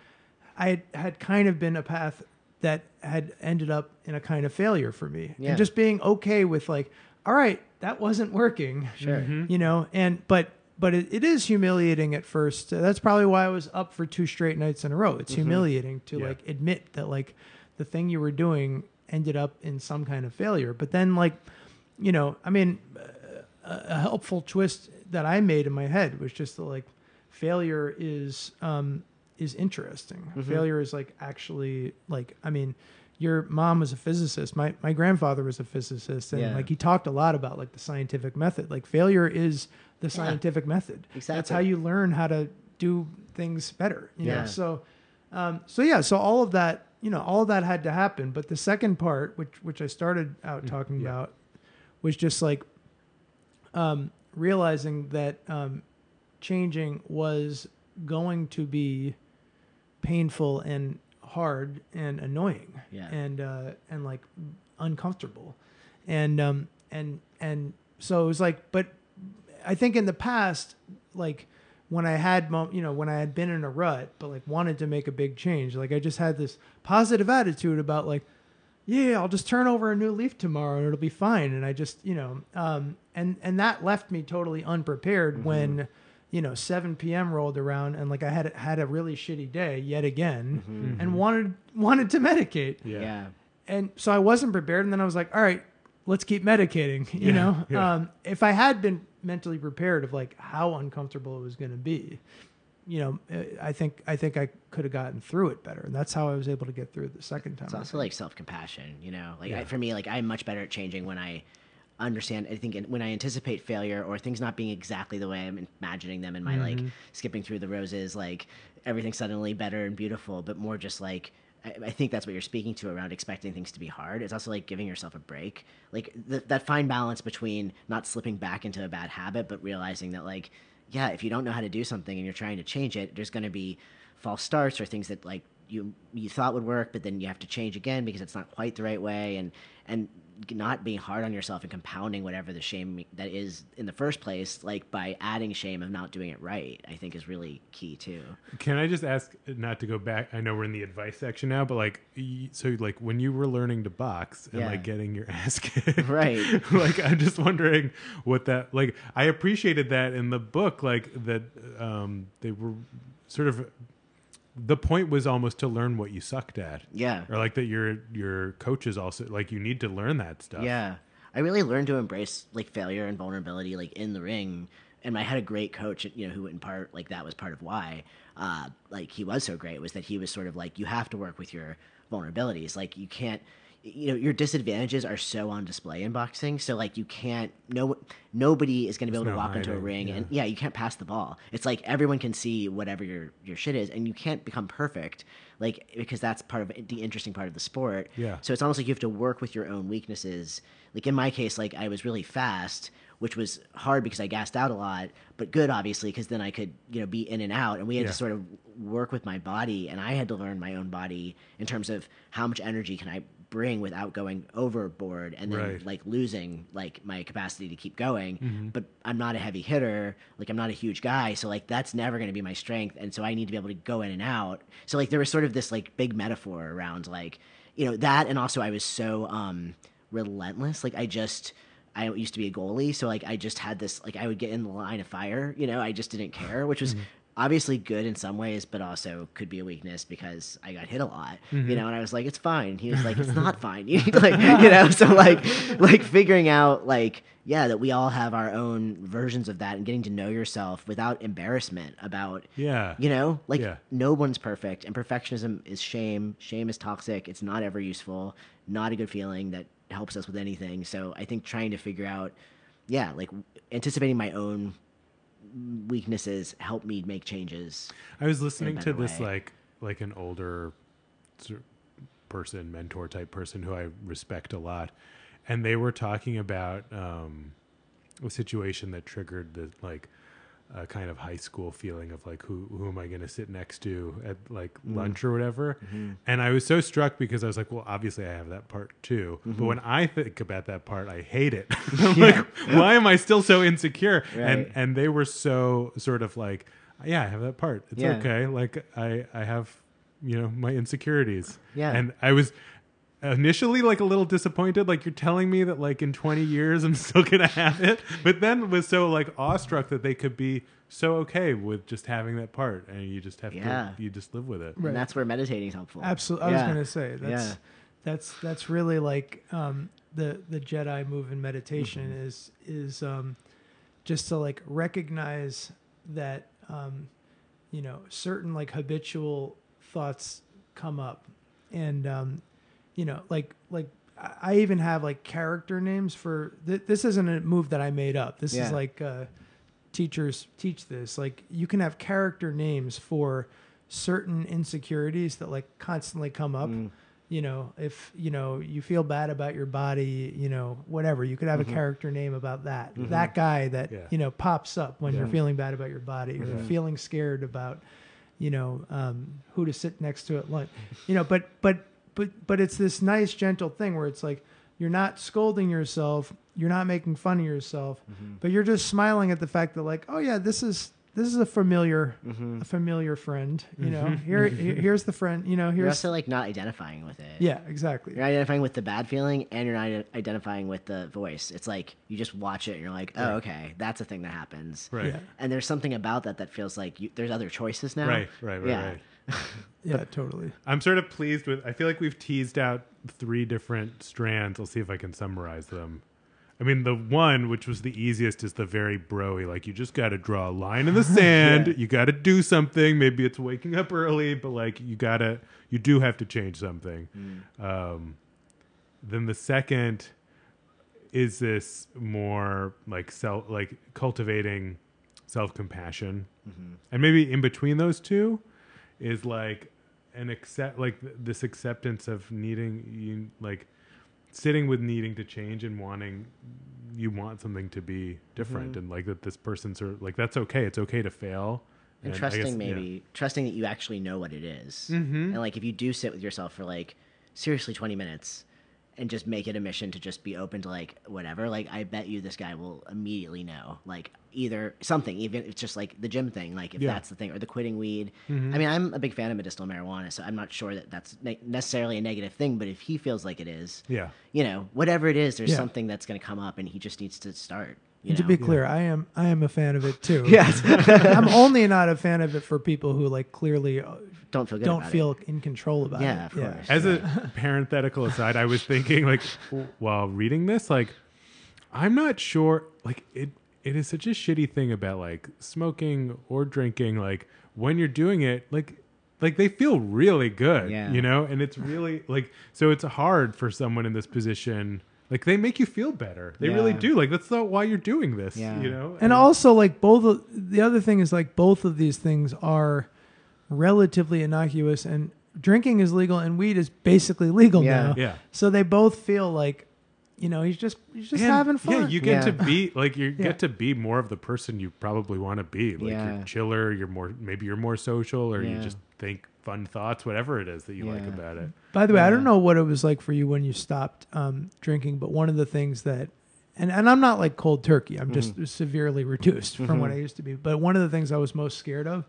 I had, had kind of been a path that had ended up in a kind of failure for me yeah. and just being okay with like, all right, that wasn't working, sure, mm-hmm. you know, and, but, But it, it is humiliating at first. Uh, that's probably why I was up for two straight nights in a row. It's mm-hmm. humiliating to yeah. like admit that like the thing you were doing ended up in some kind of failure. But then like, you know, I mean, uh, a helpful twist that I made in my head was just that like failure is um, is interesting. Mm-hmm. Failure is like actually like, I mean, your mom was a physicist. My my grandfather was a physicist, and yeah. like he talked a lot about like the scientific method. Like failure is the scientific yeah. method. Exactly. That's how you learn how to do things better. You yeah. know? So, um, so yeah, so all of that, you know, all of that had to happen. But the second part, which, which I started out talking yeah. about, was just like, um, realizing that, um, changing was going to be painful and hard and annoying yeah. and, uh, and like uncomfortable. And, um, and, and so it was like, but, I think in the past, like when I had, you know, when I had been in a rut, but like wanted to make a big change, like I just had this positive attitude about like, yeah, I'll just turn over a new leaf tomorrow and it'll be fine. And I just, you know, um, and, and that left me totally unprepared mm-hmm. when, you know, seven p.m. rolled around and like I had, had a really shitty day yet again mm-hmm. and wanted, wanted to medicate. Yeah. yeah. And so I wasn't prepared. And then I was like, all right, let's keep medicating, you yeah, know, yeah. Um, if I had been mentally prepared of like how uncomfortable it was going to be, you know, I think, I think I could have gotten through it better. And that's how I was able to get through it the second time. It's also like self-compassion, you know, like yeah. I, for me, like I'm much better at changing when I, understand, I think when I anticipate failure or things not being exactly the way I'm imagining them in my mm-hmm. like skipping through the roses, like everything suddenly better and beautiful, but more just like, I, I think that's what you're speaking to around expecting things to be hard. It's also like giving yourself a break, like th- that fine balance between not slipping back into a bad habit, but realizing that like, yeah, if you don't know how to do something and you're trying to change it, there's going to be false starts or things that like you you thought would work, but then you have to change again because it's not quite the right way. And and not being hard on yourself and compounding whatever the shame that is in the first place, like by adding shame of not doing it right, I think is really key too. Can I just ask, not to go back, I know we're in the advice section now, but like, so like when you were learning to box and yeah. like getting your ass kicked, right? Like, I'm just wondering what that, like, I appreciated that in the book, like that um, they were sort of, the point was almost to learn what you sucked at. Yeah. Or like that your your coaches also, like you need to learn that stuff. Yeah. I really learned to embrace like failure and vulnerability like in the ring. And I had a great coach, you know, who in part, like that was part of why uh, like he was so great, was that he was sort of like, you have to work with your vulnerabilities. Like you can't, you know, your disadvantages are so on display in boxing. So like you can't, no, nobody is going to be able to no walk hiding. into a ring yeah. and yeah, you can't pass the ball. It's like everyone can see whatever your, your shit is, and you can't become perfect. Like, because that's part of it, the interesting part of the sport. Yeah. So it's almost like you have to work with your own weaknesses. Like in my case, like I was really fast, which was hard because I gassed out a lot, but good obviously, because then I could, you know, be in and out, and we had yeah. to sort of work with my body, and I had to learn my own body in terms of how much energy can I bring without going overboard and then right. like losing like my capacity to keep going. Mm-hmm. But I'm not a heavy hitter, like I'm not a huge guy, so like that's never going to be my strength, and so I need to be able to go in and out. So like there was sort of this like big metaphor around like, you know, that, and also I was so um relentless. Like I just I used to be a goalie, so like I just had this like I would get in the line of fire, you know, I just didn't care, which was mm-hmm. obviously good in some ways, but also could be a weakness because I got hit a lot, mm-hmm. you know, and I was like, it's fine. And he was like, it's not fine. You like, you know, so like, like figuring out like, yeah, that we all have our own versions of that, and getting to know yourself without embarrassment about, yeah, you know, like yeah. no one's perfect, and perfectionism is shame. Shame is toxic. It's not ever useful, not a good feeling that helps us with anything. So I think trying to figure out, yeah, like anticipating my own weaknesses help me make changes. I was listening to this way. like like an older person, mentor type person who I respect a lot, and they were talking about um a situation that triggered the like a kind of high school feeling of like who who am I going to sit next to at like mm. lunch or whatever. Mm-hmm. And I was so struck because I was like, well, obviously I have that part too. Mm-hmm. But when I think about that part, I hate it. I'm yeah. like, why am I still so insecure? Right. And and they were so sort of like, yeah, I have that part. It's yeah. okay. Like I I have, you know, my insecurities. Yeah. And I was initially like a little disappointed, like you're telling me that like in twenty years I'm still gonna have it, but then was so like awestruck that they could be so okay with just having that part, and you just have yeah. to you just live with it. Right. And that's where meditating is helpful. Absolutely. Yeah. I was gonna say that's yeah. that's that's really like um the the Jedi move in meditation mm-hmm. is is um just to like recognize that um you know certain like habitual thoughts come up, and um you know, like, like I even have like character names for th- this isn't a move that I made up. This yeah. is like uh, teachers teach this. Like you can have character names for certain insecurities that like constantly come up. Mm. You know, if, you know, you feel bad about your body, you know, whatever, you could have mm-hmm. a character name about that. Mm-hmm. That guy that, yeah. you know, pops up when yeah. you're feeling bad about your body or yeah. feeling scared about, you know, um, who to sit next to at lunch. You know, but, but, But but it's this nice, gentle thing where it's like you're not scolding yourself, you're not making fun of yourself, mm-hmm. but you're just smiling at the fact that like, oh yeah, this is this is a familiar mm-hmm. a familiar friend, you mm-hmm. know. Here here's the friend, you know, here's you're also like not identifying with it. Yeah, exactly. You're not identifying with the bad feeling, and you're not identifying with the voice. It's like you just watch it and you're like, oh, okay, that's a thing that happens. Right. Yeah. And there's something about that that feels like you, there's other choices now. Right, right, right, yeah. right. Yeah, totally. I'm sort of pleased with, I feel like we've teased out three different strands. I'll see if I can summarize them. I mean, the one which was the easiest is the very broy, like you just got to draw a line in the sand. yeah. You got to do something. Maybe it's waking up early, but like you got to, you do have to change something. Mm. Um, then the second is this more like self, like cultivating self-compassion, mm-hmm. and maybe in between those two is like an accept, like this acceptance of needing, you like sitting with needing to change and wanting, you want something to be different, mm-hmm. and like that this person's sort of, like that's okay. It's okay to fail. And, and trusting, guess, maybe yeah. trusting that you actually know what it is. Mm-hmm. And like, if you do sit with yourself for like seriously twenty minutes and just make it a mission to just be open to like whatever, like I bet you this guy will immediately know like either something, even if it's just like the gym thing, like if yeah. that's the thing, or the quitting weed. Mm-hmm. I mean, I'm a big fan of medicinal marijuana, so I'm not sure that that's ne- necessarily a negative thing, but if he feels like it is, yeah, you know, whatever it is, there's yeah. something that's going to come up and he just needs to start. You know? To be clear, yeah. I am I am a fan of it too. Yes, I'm only not a fan of it for people who like clearly don't feel good don't about feel it. in control about yeah, it. Of yeah, course. As yeah. a parenthetical aside, I was thinking like while reading this, like I'm not sure. Like it it is such a shitty thing about like smoking or drinking. Like when you're doing it, like like they feel really good, yeah. you know, and it's really like so it's hard for someone in this position. Like they make you feel better. They yeah. really do. Like that's not why you're doing this, yeah. you know? And, and also like both of, the other thing is like both of these things are relatively innocuous, and drinking is legal and weed is basically legal yeah. now. Yeah. So they both feel like, you know, he's just he's just and, having fun. Yeah, you get yeah. to be like you yeah. get to be more of the person you probably want to be. Like yeah. you're chiller, you're more maybe you're more social, or yeah. you just think fun thoughts, whatever it is that you yeah. like about it. By the way, yeah. I don't know what it was like for you when you stopped um, drinking, but one of the things that, and, and I'm not like cold turkey, I'm just mm-hmm. severely reduced from mm-hmm. what I used to be. But one of the things I was most scared of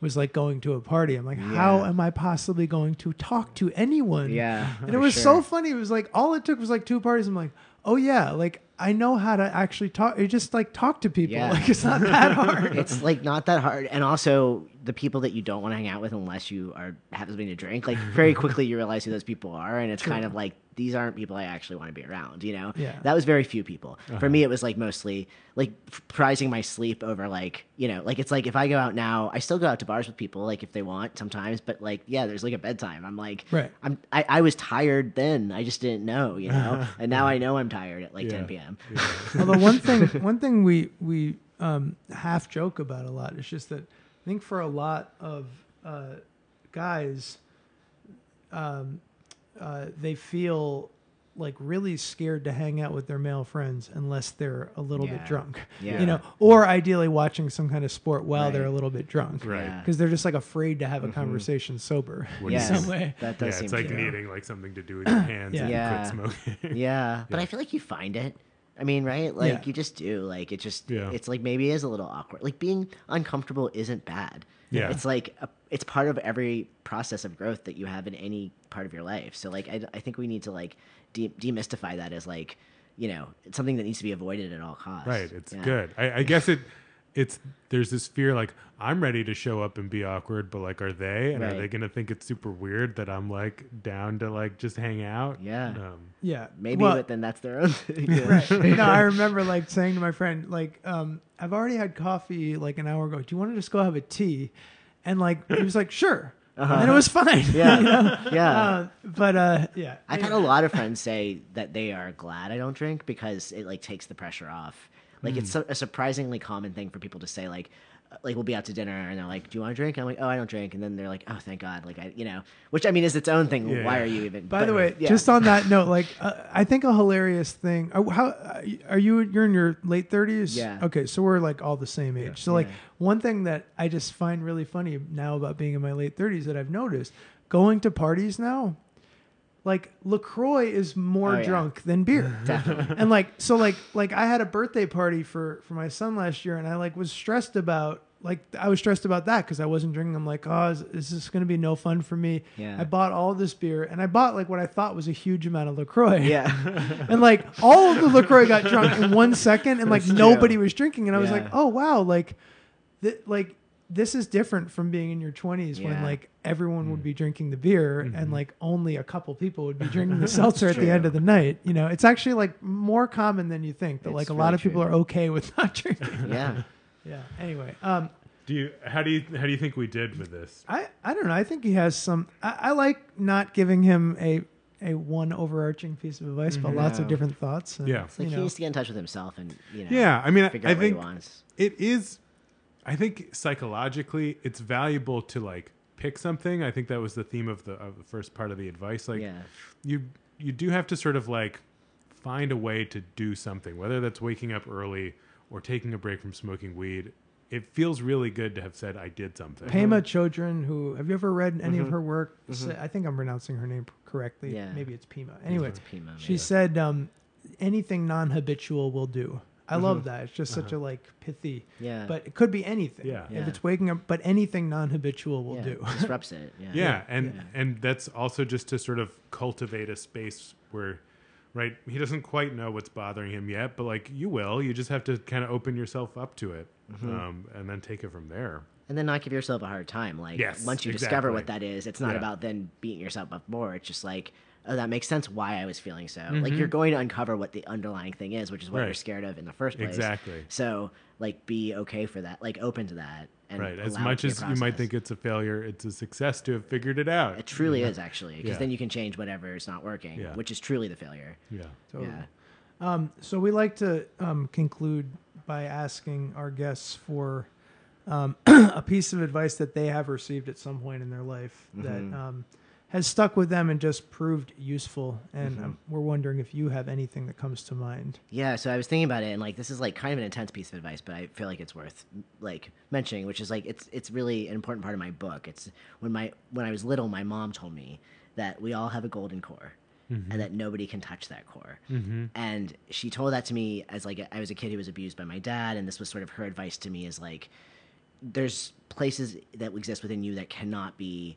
was like going to a party. I'm like, yeah. how am I possibly going to talk to anyone? Yeah. And it was sure. so funny. It was like, all it took was like two parties. I'm like, oh yeah, like I know how to actually talk. You just like talk to people. Yeah. Like it's not that hard. It's like not that hard. And also the people that you don't want to hang out with unless you are have something to drink, like very quickly you realize who those people are. And it's True. kind of like, these aren't people I actually want to be around, you know? Yeah. That was very few people. Uh-huh. For me, it was like mostly like prizing my sleep over like, you know, like it's like if I go out now, I still go out to bars with people like if they want sometimes, but like, yeah, there's like a bedtime. I'm like, right. I'm, I, I was tired then. I just didn't know, you know? And now I know I'm tired at like yeah. ten p.m. Yeah. Although one thing, one thing we, we um, half joke about a lot is just that I think for a lot of uh, guys, um, Uh, they feel like really scared to hang out with their male friends unless they're a little yeah. bit drunk, yeah. you know, or ideally watching some kind of sport while right. they're a little bit drunk, right? Because they're just like afraid to have a mm-hmm. conversation sober yes. in some way. That does yeah, seem it's like true. Needing like something to do with your hands yeah. and yeah. you quit smoking. yeah, but yeah. I feel like you find it. I mean, right? Like yeah. you just do. Like it just, yeah. it's like maybe it is a little awkward. Like being uncomfortable isn't bad. Yeah, it's like a, it's part of every process of growth that you have in any part of your life. So like I, I think we need to like de- demystify that as like, you know, it's something that needs to be avoided at all costs. Right. It's yeah. good. I, I guess it. It's there's this fear like I'm ready to show up and be awkward, but like are they and right. are they gonna think it's super weird that I'm like down to like just hang out? Yeah, um, yeah, maybe. Well, but then that's their own thing. Yeah. Right. You know, I remember like saying to my friend like um, I've already had coffee like an hour ago. Do you want to just go have a tea? And like he was like sure. Uh-huh. And it was fine. Yeah. You know? Yeah. Uh, but uh, yeah, I've had a lot of friends say that they are glad I don't drink because it like takes the pressure off. Like mm. it's a surprisingly common thing for people to say, like, like we'll be out to dinner and they're like, "Do you want to drink?" And I'm like, "Oh, I don't drink." And then they're like, "Oh, thank God!" Like I, you know, which I mean is its own thing. Yeah. Why are you even? By but, the way, yeah. just on that note, like uh, I think a hilarious thing. Uh, how are you? You're in your late thirties. Yeah. Okay, so we're like all the same age. Yeah. So like yeah. one thing that I just find really funny now about being in my late thirties that I've noticed going to parties now. Like LaCroix is more oh, yeah. drunk than beer. Definitely. And like, so like, like I had a birthday party for, for my son last year and I like was stressed about, like I was stressed about that because I wasn't drinking. I'm like, oh, is, is this going to be no fun for me? Yeah. I bought all this beer and I bought like what I thought was a huge amount of LaCroix. Yeah. And like all of the LaCroix got drunk in one second and like That's nobody true. was drinking. And I yeah. was like, oh wow. Like, th- like this is different from being in your twenties yeah. when like everyone mm. would be drinking the beer mm-hmm. and like only a couple people would be drinking the seltzer at the end of the night. You know, it's actually like more common than you think that it's like a really lot of true. people are okay with not drinking. Yeah. yeah. Anyway. Um, do you, how do you, how do you think we did with this? I, I don't know. I think he has some, I, I like not giving him a a one overarching piece of advice, but yeah. lots of different thoughts. And, yeah. It's like he know. needs to get in touch with himself and, you know, yeah, I mean, figure I, I out think what he wants. It is, I think psychologically it's valuable to like pick something. I think that was the theme of the, of the first part of the advice. Like yeah. you, you do have to sort of like find a way to do something, whether that's waking up early or taking a break from smoking weed. It feels really good to have said, I did something. Pema Chödrön, who, have you ever read any mm-hmm. of her work? Mm-hmm. I think I'm pronouncing her name correctly. Yeah. Maybe it's Pema. Anyway, it's Pema, she said, um, anything non-habitual will do. I mm-hmm. love that. It's just uh-huh. such a like pithy, yeah. but it could be anything. Yeah. yeah. If it's waking up, but anything non-habitual will yeah. do. Disrupts it. Yeah. yeah. And, yeah. and that's also just to sort of cultivate a space where, right, he doesn't quite know what's bothering him yet, but like you will, you just have to kind of open yourself up to it. Mm-hmm. Um, and then take it from there. And then not give yourself a hard time. Like yes, once you exactly. discover what that is, it's not yeah. about then beating yourself up more. It's just like, oh, that makes sense why I was feeling so. Mm-hmm. Like you're going to uncover what the underlying thing is, which is what right. you're scared of in the first place. Exactly. So like be okay for that, like open to that. And right. As much as you might think it's a failure, it's a success to have figured it out. It truly mm-hmm. is actually, because yeah. then you can change whatever is not working, yeah. which is truly the failure. Yeah. Totally. Yeah. Um, so we like to um, conclude by asking our guests for um, a piece of advice that they have received at some point in their life mm-hmm. that um, has stuck with them and just proved useful. And mm-hmm. um, we're wondering if you have anything that comes to mind. Yeah, so I was thinking about it, and like this is like kind of an intense piece of advice, but I feel like it's worth like mentioning, which is like it's it's really an important part of my book. It's when my when I was little, my mom told me that we all have a golden core. Mm-hmm. And that nobody can touch that core. Mm-hmm. And she told that to me as like, a, I was a kid who was abused by my dad. And this was sort of her advice to me is like, there's places that exist within you that cannot be,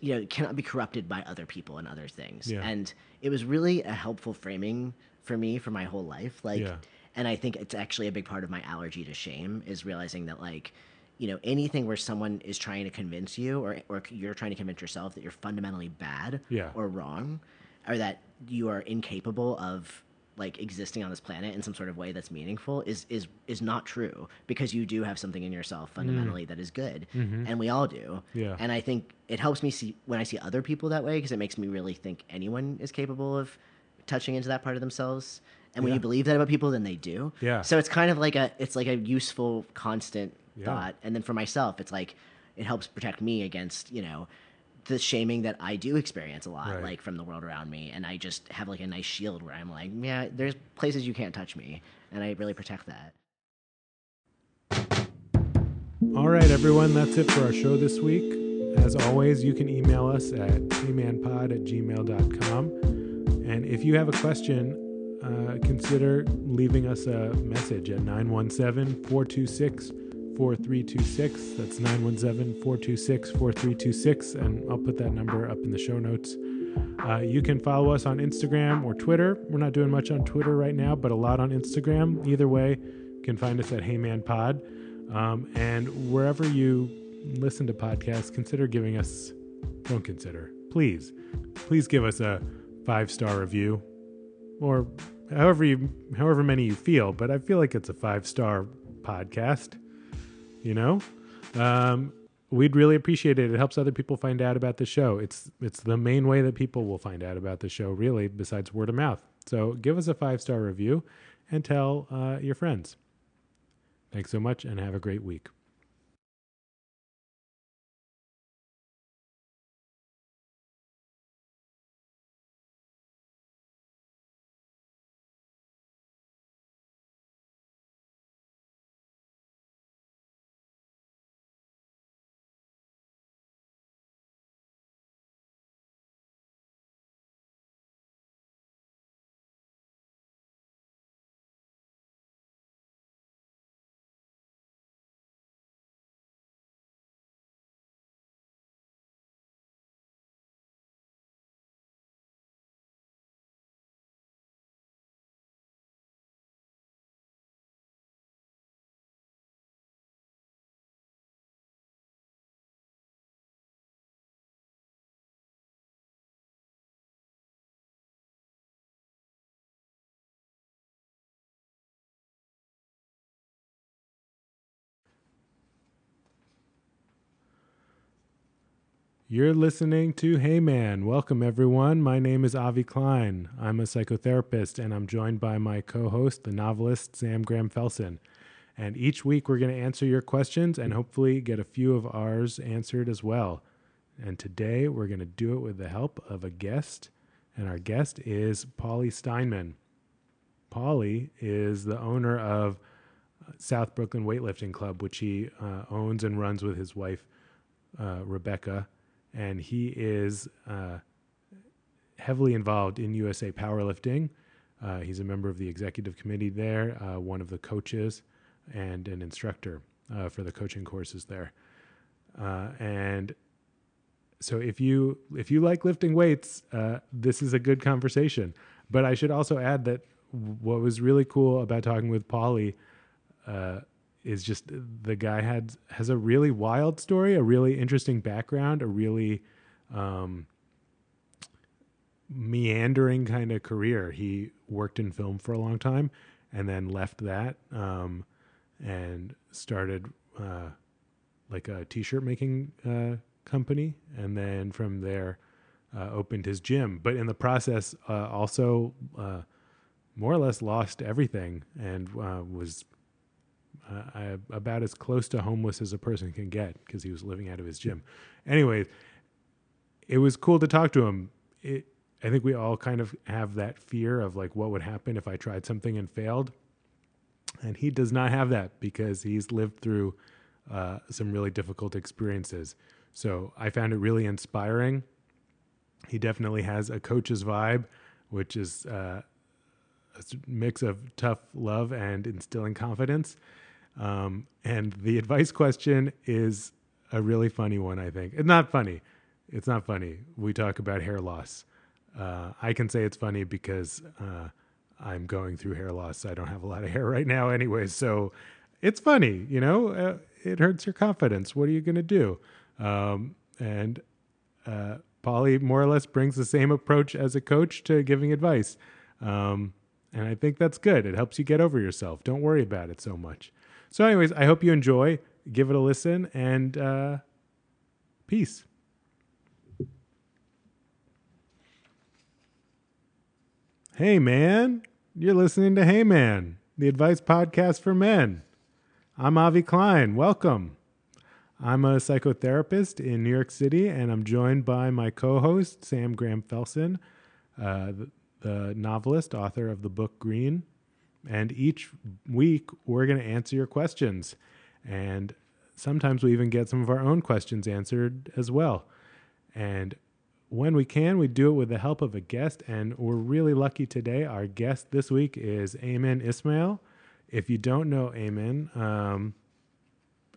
you know, cannot be corrupted by other people and other things. Yeah. And it was really a helpful framing for me for my whole life. Like, yeah. and I think it's actually a big part of my allergy to shame is realizing that like, you know, anything where someone is trying to convince you or or you're trying to convince yourself that you're fundamentally bad yeah. or wrong or that you are incapable of like existing on this planet in some sort of way that's meaningful is is is not true, because you do have something in yourself fundamentally mm. that is good mm-hmm. and we all do. Yeah. And I think it helps me see when I see other people that way, because it makes me really think anyone is capable of touching into that part of themselves. And when yeah. you believe that about people, then they do. Yeah. So it's kind of like a it's like a useful constant Yeah. thought. And then for myself, it's like it helps protect me against, you know, the shaming that I do experience a lot, right. like from the world around me. And I just have like a nice shield where I'm like, yeah, there's places you can't touch me. And I really protect that. All right, everyone, that's it for our show this week. As always, you can email us at three man pod at gmail dot com. And if you have a question, uh, consider leaving us a message at nine one seven, four two six, four three two six. That's nine one seven, four two six, four three two six, and I'll put that number up in the show notes. Uh, you can follow us on Instagram or Twitter. We're not doing much on Twitter right now, but a lot on Instagram. Either way, you can find us at HeyManPod. Um, and wherever you listen to podcasts, consider giving us, don't consider, please, please give us a five-star review, or however you, however many you feel, but I feel like it's a five-star podcast. You know, um, we'd really appreciate it. It helps other people find out about the show. It's it's the main way that people will find out about the show, really, besides word of mouth. So give us a five-star review and tell uh, your friends. Thanks so much and have a great week. You're listening to Hey Man. Welcome, everyone. My name is Avi Klein. I'm a psychotherapist, and I'm joined by my co-host, the novelist Sam Graham Felsen. And each week, we're going to answer your questions and hopefully get a few of ours answered as well. And today, we're going to do it with the help of a guest, and our guest is Paulie Steinman. Paulie is the owner of South Brooklyn Weightlifting Club, which he uh, owns and runs with his wife, uh, Rebecca. And he is uh, heavily involved in U S A Powerlifting. Uh, he's a member of the executive committee there, uh, one of the coaches, and an instructor uh, for the coaching courses there. Uh, and so if you if you like lifting weights, uh, this is a good conversation. But I should also add that what was really cool about talking with Paulie uh is just the guy had has a really wild story, a really interesting background, a really um, meandering kind of career. He worked in film for a long time and then left that um, and started uh, like a t-shirt making uh, company. And then from there uh, opened his gym. But in the process uh, also uh, more or less lost everything and uh, was... Uh, I, about as close to homeless as a person can get because he was living out of his gym. Anyways, it was cool to talk to him. It, I think we all kind of have that fear of like what would happen if I tried something and failed. And he does not have that because he's lived through uh, some really difficult experiences. So I found it really inspiring. He definitely has a coach's vibe, which is uh, a mix of tough love and instilling confidence. Um, and the advice question is a really funny one, I think. It's not funny. It's not funny. We talk about hair loss. Uh, I can say it's funny because uh, I'm going through hair loss. I don't have a lot of hair right now anyway. So it's funny, you know, uh, it hurts your confidence. What are you going to do? Um, and uh, Paulie more or less brings the same approach as a coach to giving advice. Um, and I think that's good. It helps you get over yourself. Don't worry about it so much. So anyways, I hope you enjoy. Give it a listen, and uh, peace. Hey, man. You're listening to Hey, Man, the advice podcast for men. I'm Avi Klein. Welcome. I'm a psychotherapist in New York City, and I'm joined by my co-host, Sam Graham Felsen, uh, the, the novelist, author of the book Green. And each week, we're going to answer your questions. And sometimes we even get some of our own questions answered as well. And when we can, we do it with the help of a guest. And we're really lucky today. Our guest this week is Eamon Ismail. If you don't know Eamon, um,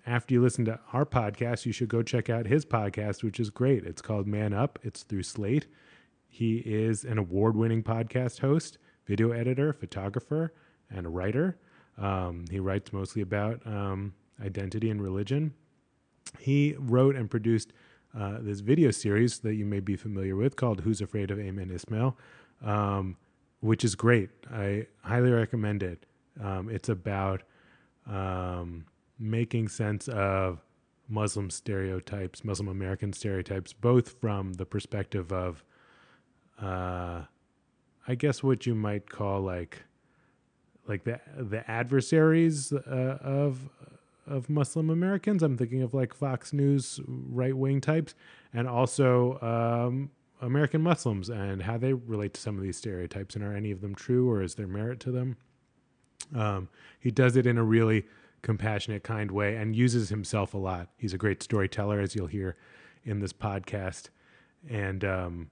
after you listen to our podcast, you should go check out his podcast, which is great. It's called Man Up. It's through Slate. He is an award-winning podcast host, video editor, photographer, and a writer. Um, he writes mostly about um, identity and religion. He wrote and produced uh, this video series that you may be familiar with called Who's Afraid of Eamon Ismail, um, which is great. I highly recommend it. Um, it's about um, making sense of Muslim stereotypes, Muslim American stereotypes, both from the perspective of, uh, I guess what you might call like like the the adversaries uh, of of Muslim Americans. I'm thinking of like Fox News right-wing types, and also um, American Muslims and how they relate to some of these stereotypes, and are any of them true, or is there merit to them? Um, he does it in a really compassionate, kind way and uses himself a lot. He's a great storyteller, as you'll hear in this podcast. And um,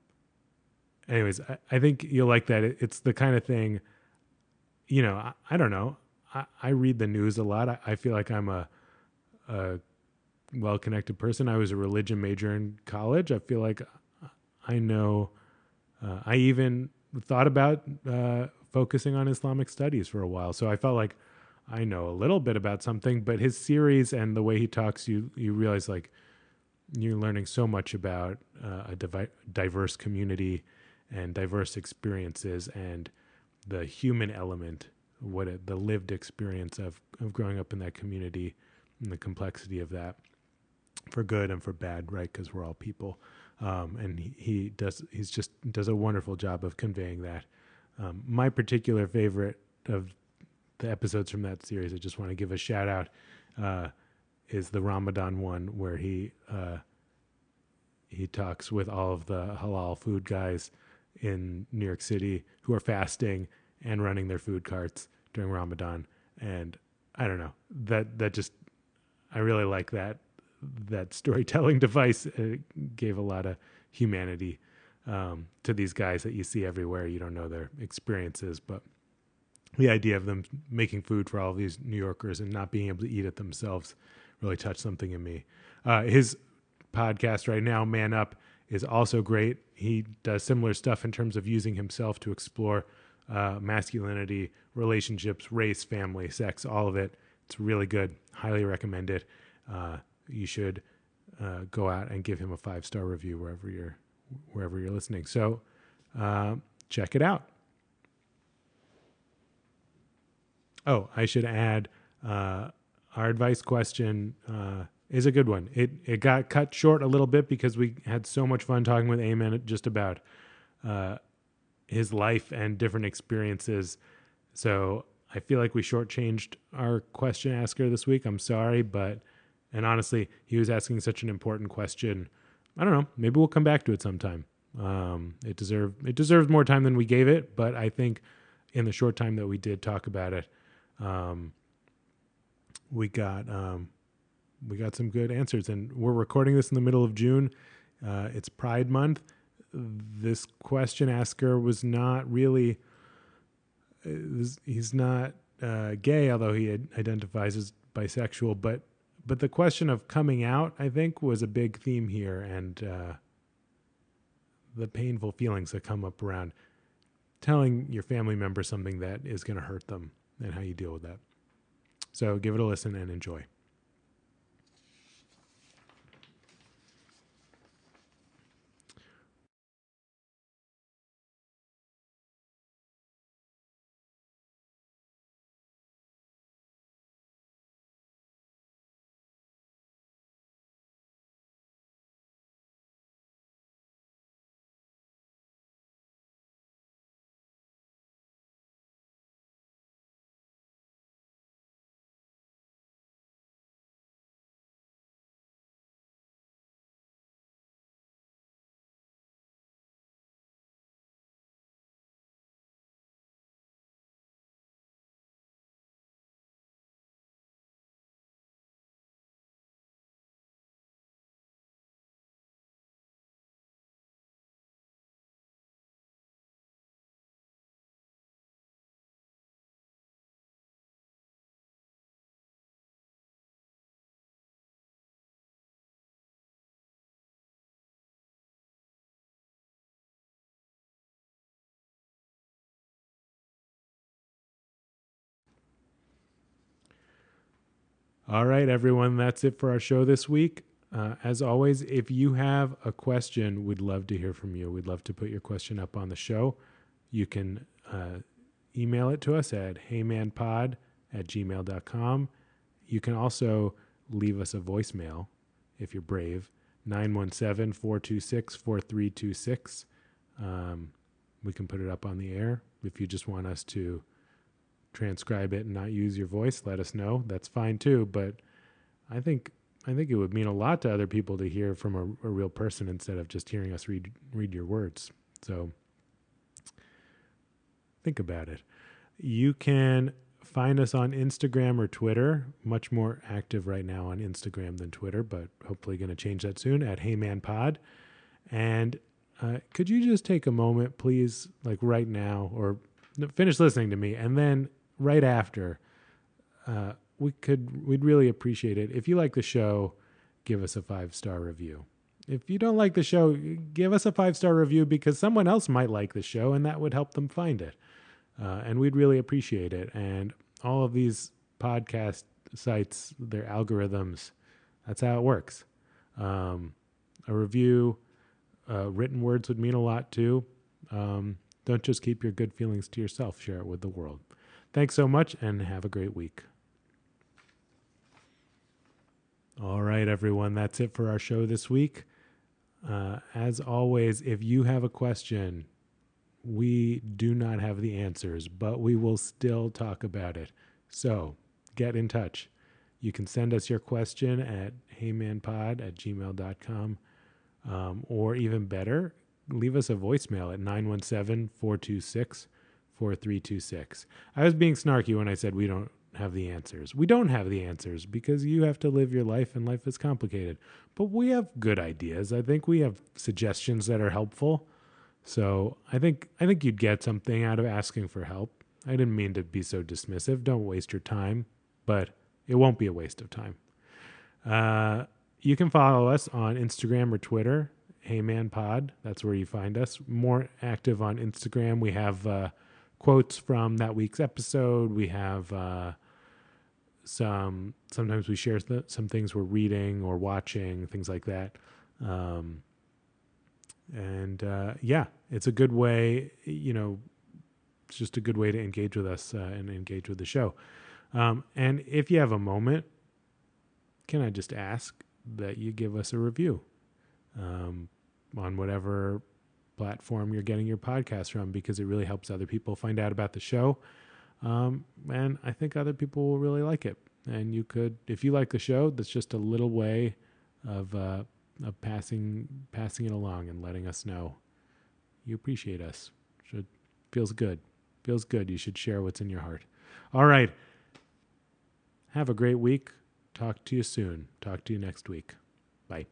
anyways, I, I think you'll like that. It, it's the kind of thing... You know, I, I don't know. I, I read the news a lot. I, I feel like I'm a, a well-connected person. I was a religion major in college. I feel like I know. Uh, I even thought about uh, focusing on Islamic studies for a while. So I felt like I know a little bit about something. But his series and the way he talks, you you realize like you're learning so much about uh, a divi- diverse community and diverse experiences and the human element, what it, the lived experience of, of growing up in that community and the complexity of that. for good and for bad, right? Because we're all people. Um, and he, he does, he's just does a wonderful job of conveying that. Um, my particular favorite of the episodes from that series, I just want to give a shout out, uh, is the Ramadan one where he, uh, he talks with all of the halal food guys in New York City who are fasting and running their food carts during Ramadan. And I don't know, that, that just, I really like that, that storytelling device. It gave a lot of humanity um, to these guys that you see everywhere. You don't know their experiences, but the idea of them making food for all of these New Yorkers and not being able to eat it themselves really touched something in me. Uh, his podcast right now, Man Up, is also great. He does similar stuff in terms of using himself to explore uh, masculinity, relationships, race, family, sex, all of it. It's really good. Highly recommend it. Uh, you should uh, go out and give him a five-star review wherever you're wherever you're listening. So uh, check it out. Oh, I should add uh, our advice question uh, is a good one. It it got cut short a little bit because we had so much fun talking with Eamon just about uh, his life and different experiences. So I feel like we shortchanged our question asker this week. I'm sorry, but and honestly, he was asking such an important question. I don't know. Maybe we'll come back to it sometime. Um, it deserved it deserves more time than we gave it, but I think in the short time that we did talk about it, um, we got um, we got some good answers. And we're recording this in the middle of June. Uh, it's Pride Month. This question asker was not really. He's not uh, gay, although he identifies as bisexual. But but the question of coming out, I think, was a big theme here, and uh, the painful feelings that come up around telling your family member something that is going to hurt them and how you deal with that. So give it a listen and enjoy. All right, everyone, that's it for our show this week. Uh, as always, if you have a question, we'd love to hear from you. We'd love to put your question up on the show. You can uh, email it to us at heymanpod at gmail dot com. You can also leave us a voicemail, if you're brave, nine one seven, four two six, four three two six. Um, we can put it up on the air. If you just want us to transcribe it and not use your voice, let us know. That's fine too, but I think I think it would mean a lot to other people to hear from a, a real person instead of just hearing us read read your words. So think about it. You can find us on Instagram or Twitter, much more active right now on Instagram than Twitter, but hopefully going to change that soon, at HeyManPod. And uh, could you just take a moment, please, like right now, or finish listening to me, and then right after, uh, we could, we'd really appreciate it. If you like the show, give us a five-star review. If you don't like the show, give us a five-star review because someone else might like the show and that would help them find it. Uh, and we'd really appreciate it. And all of these podcast sites, their algorithms, that's how it works. Um, a review, uh, written words would mean a lot too. Um, don't just keep your good feelings to yourself. Share it with the world. Thanks so much and have a great week. All right, everyone. That's it for our show this week. Uh, as always, if you have a question, we do not have the answers, but we will still talk about it. So get in touch. You can send us your question at heymanpod at gmail dot com. Um, or even better, leave us a voicemail at nine one seven, four two six, four three two six. I was being snarky when I said we don't have the answers. We don't have the answers because you have to live your life and life is complicated. But we have good ideas. I think we have suggestions that are helpful. So I think I think you'd get something out of asking for help. I didn't mean to be so dismissive. Don't waste your time, but it won't be a waste of time. Uh, you can follow us on Instagram or Twitter, HeyManPod. That's where you find us. More active on Instagram. We have uh, quotes from that week's episode. We have uh, some, sometimes we share th- some things we're reading or watching, things like that. Um, and uh, yeah, it's a good way, you know, it's just a good way to engage with us uh, and engage with the show. Um, and if you have a moment, can I just ask that you give us a review um, on whatever platform you're getting your podcast from, because it really helps other people find out about the show. Um, and I think other people will really like it. And you could, if you like the show, that's just a little way of, uh, of passing, passing it along and letting us know you appreciate us. Should, feels good. Feels good. You should share what's in your heart. All right. Have a great week. Talk to you soon. Talk to you next week. Bye.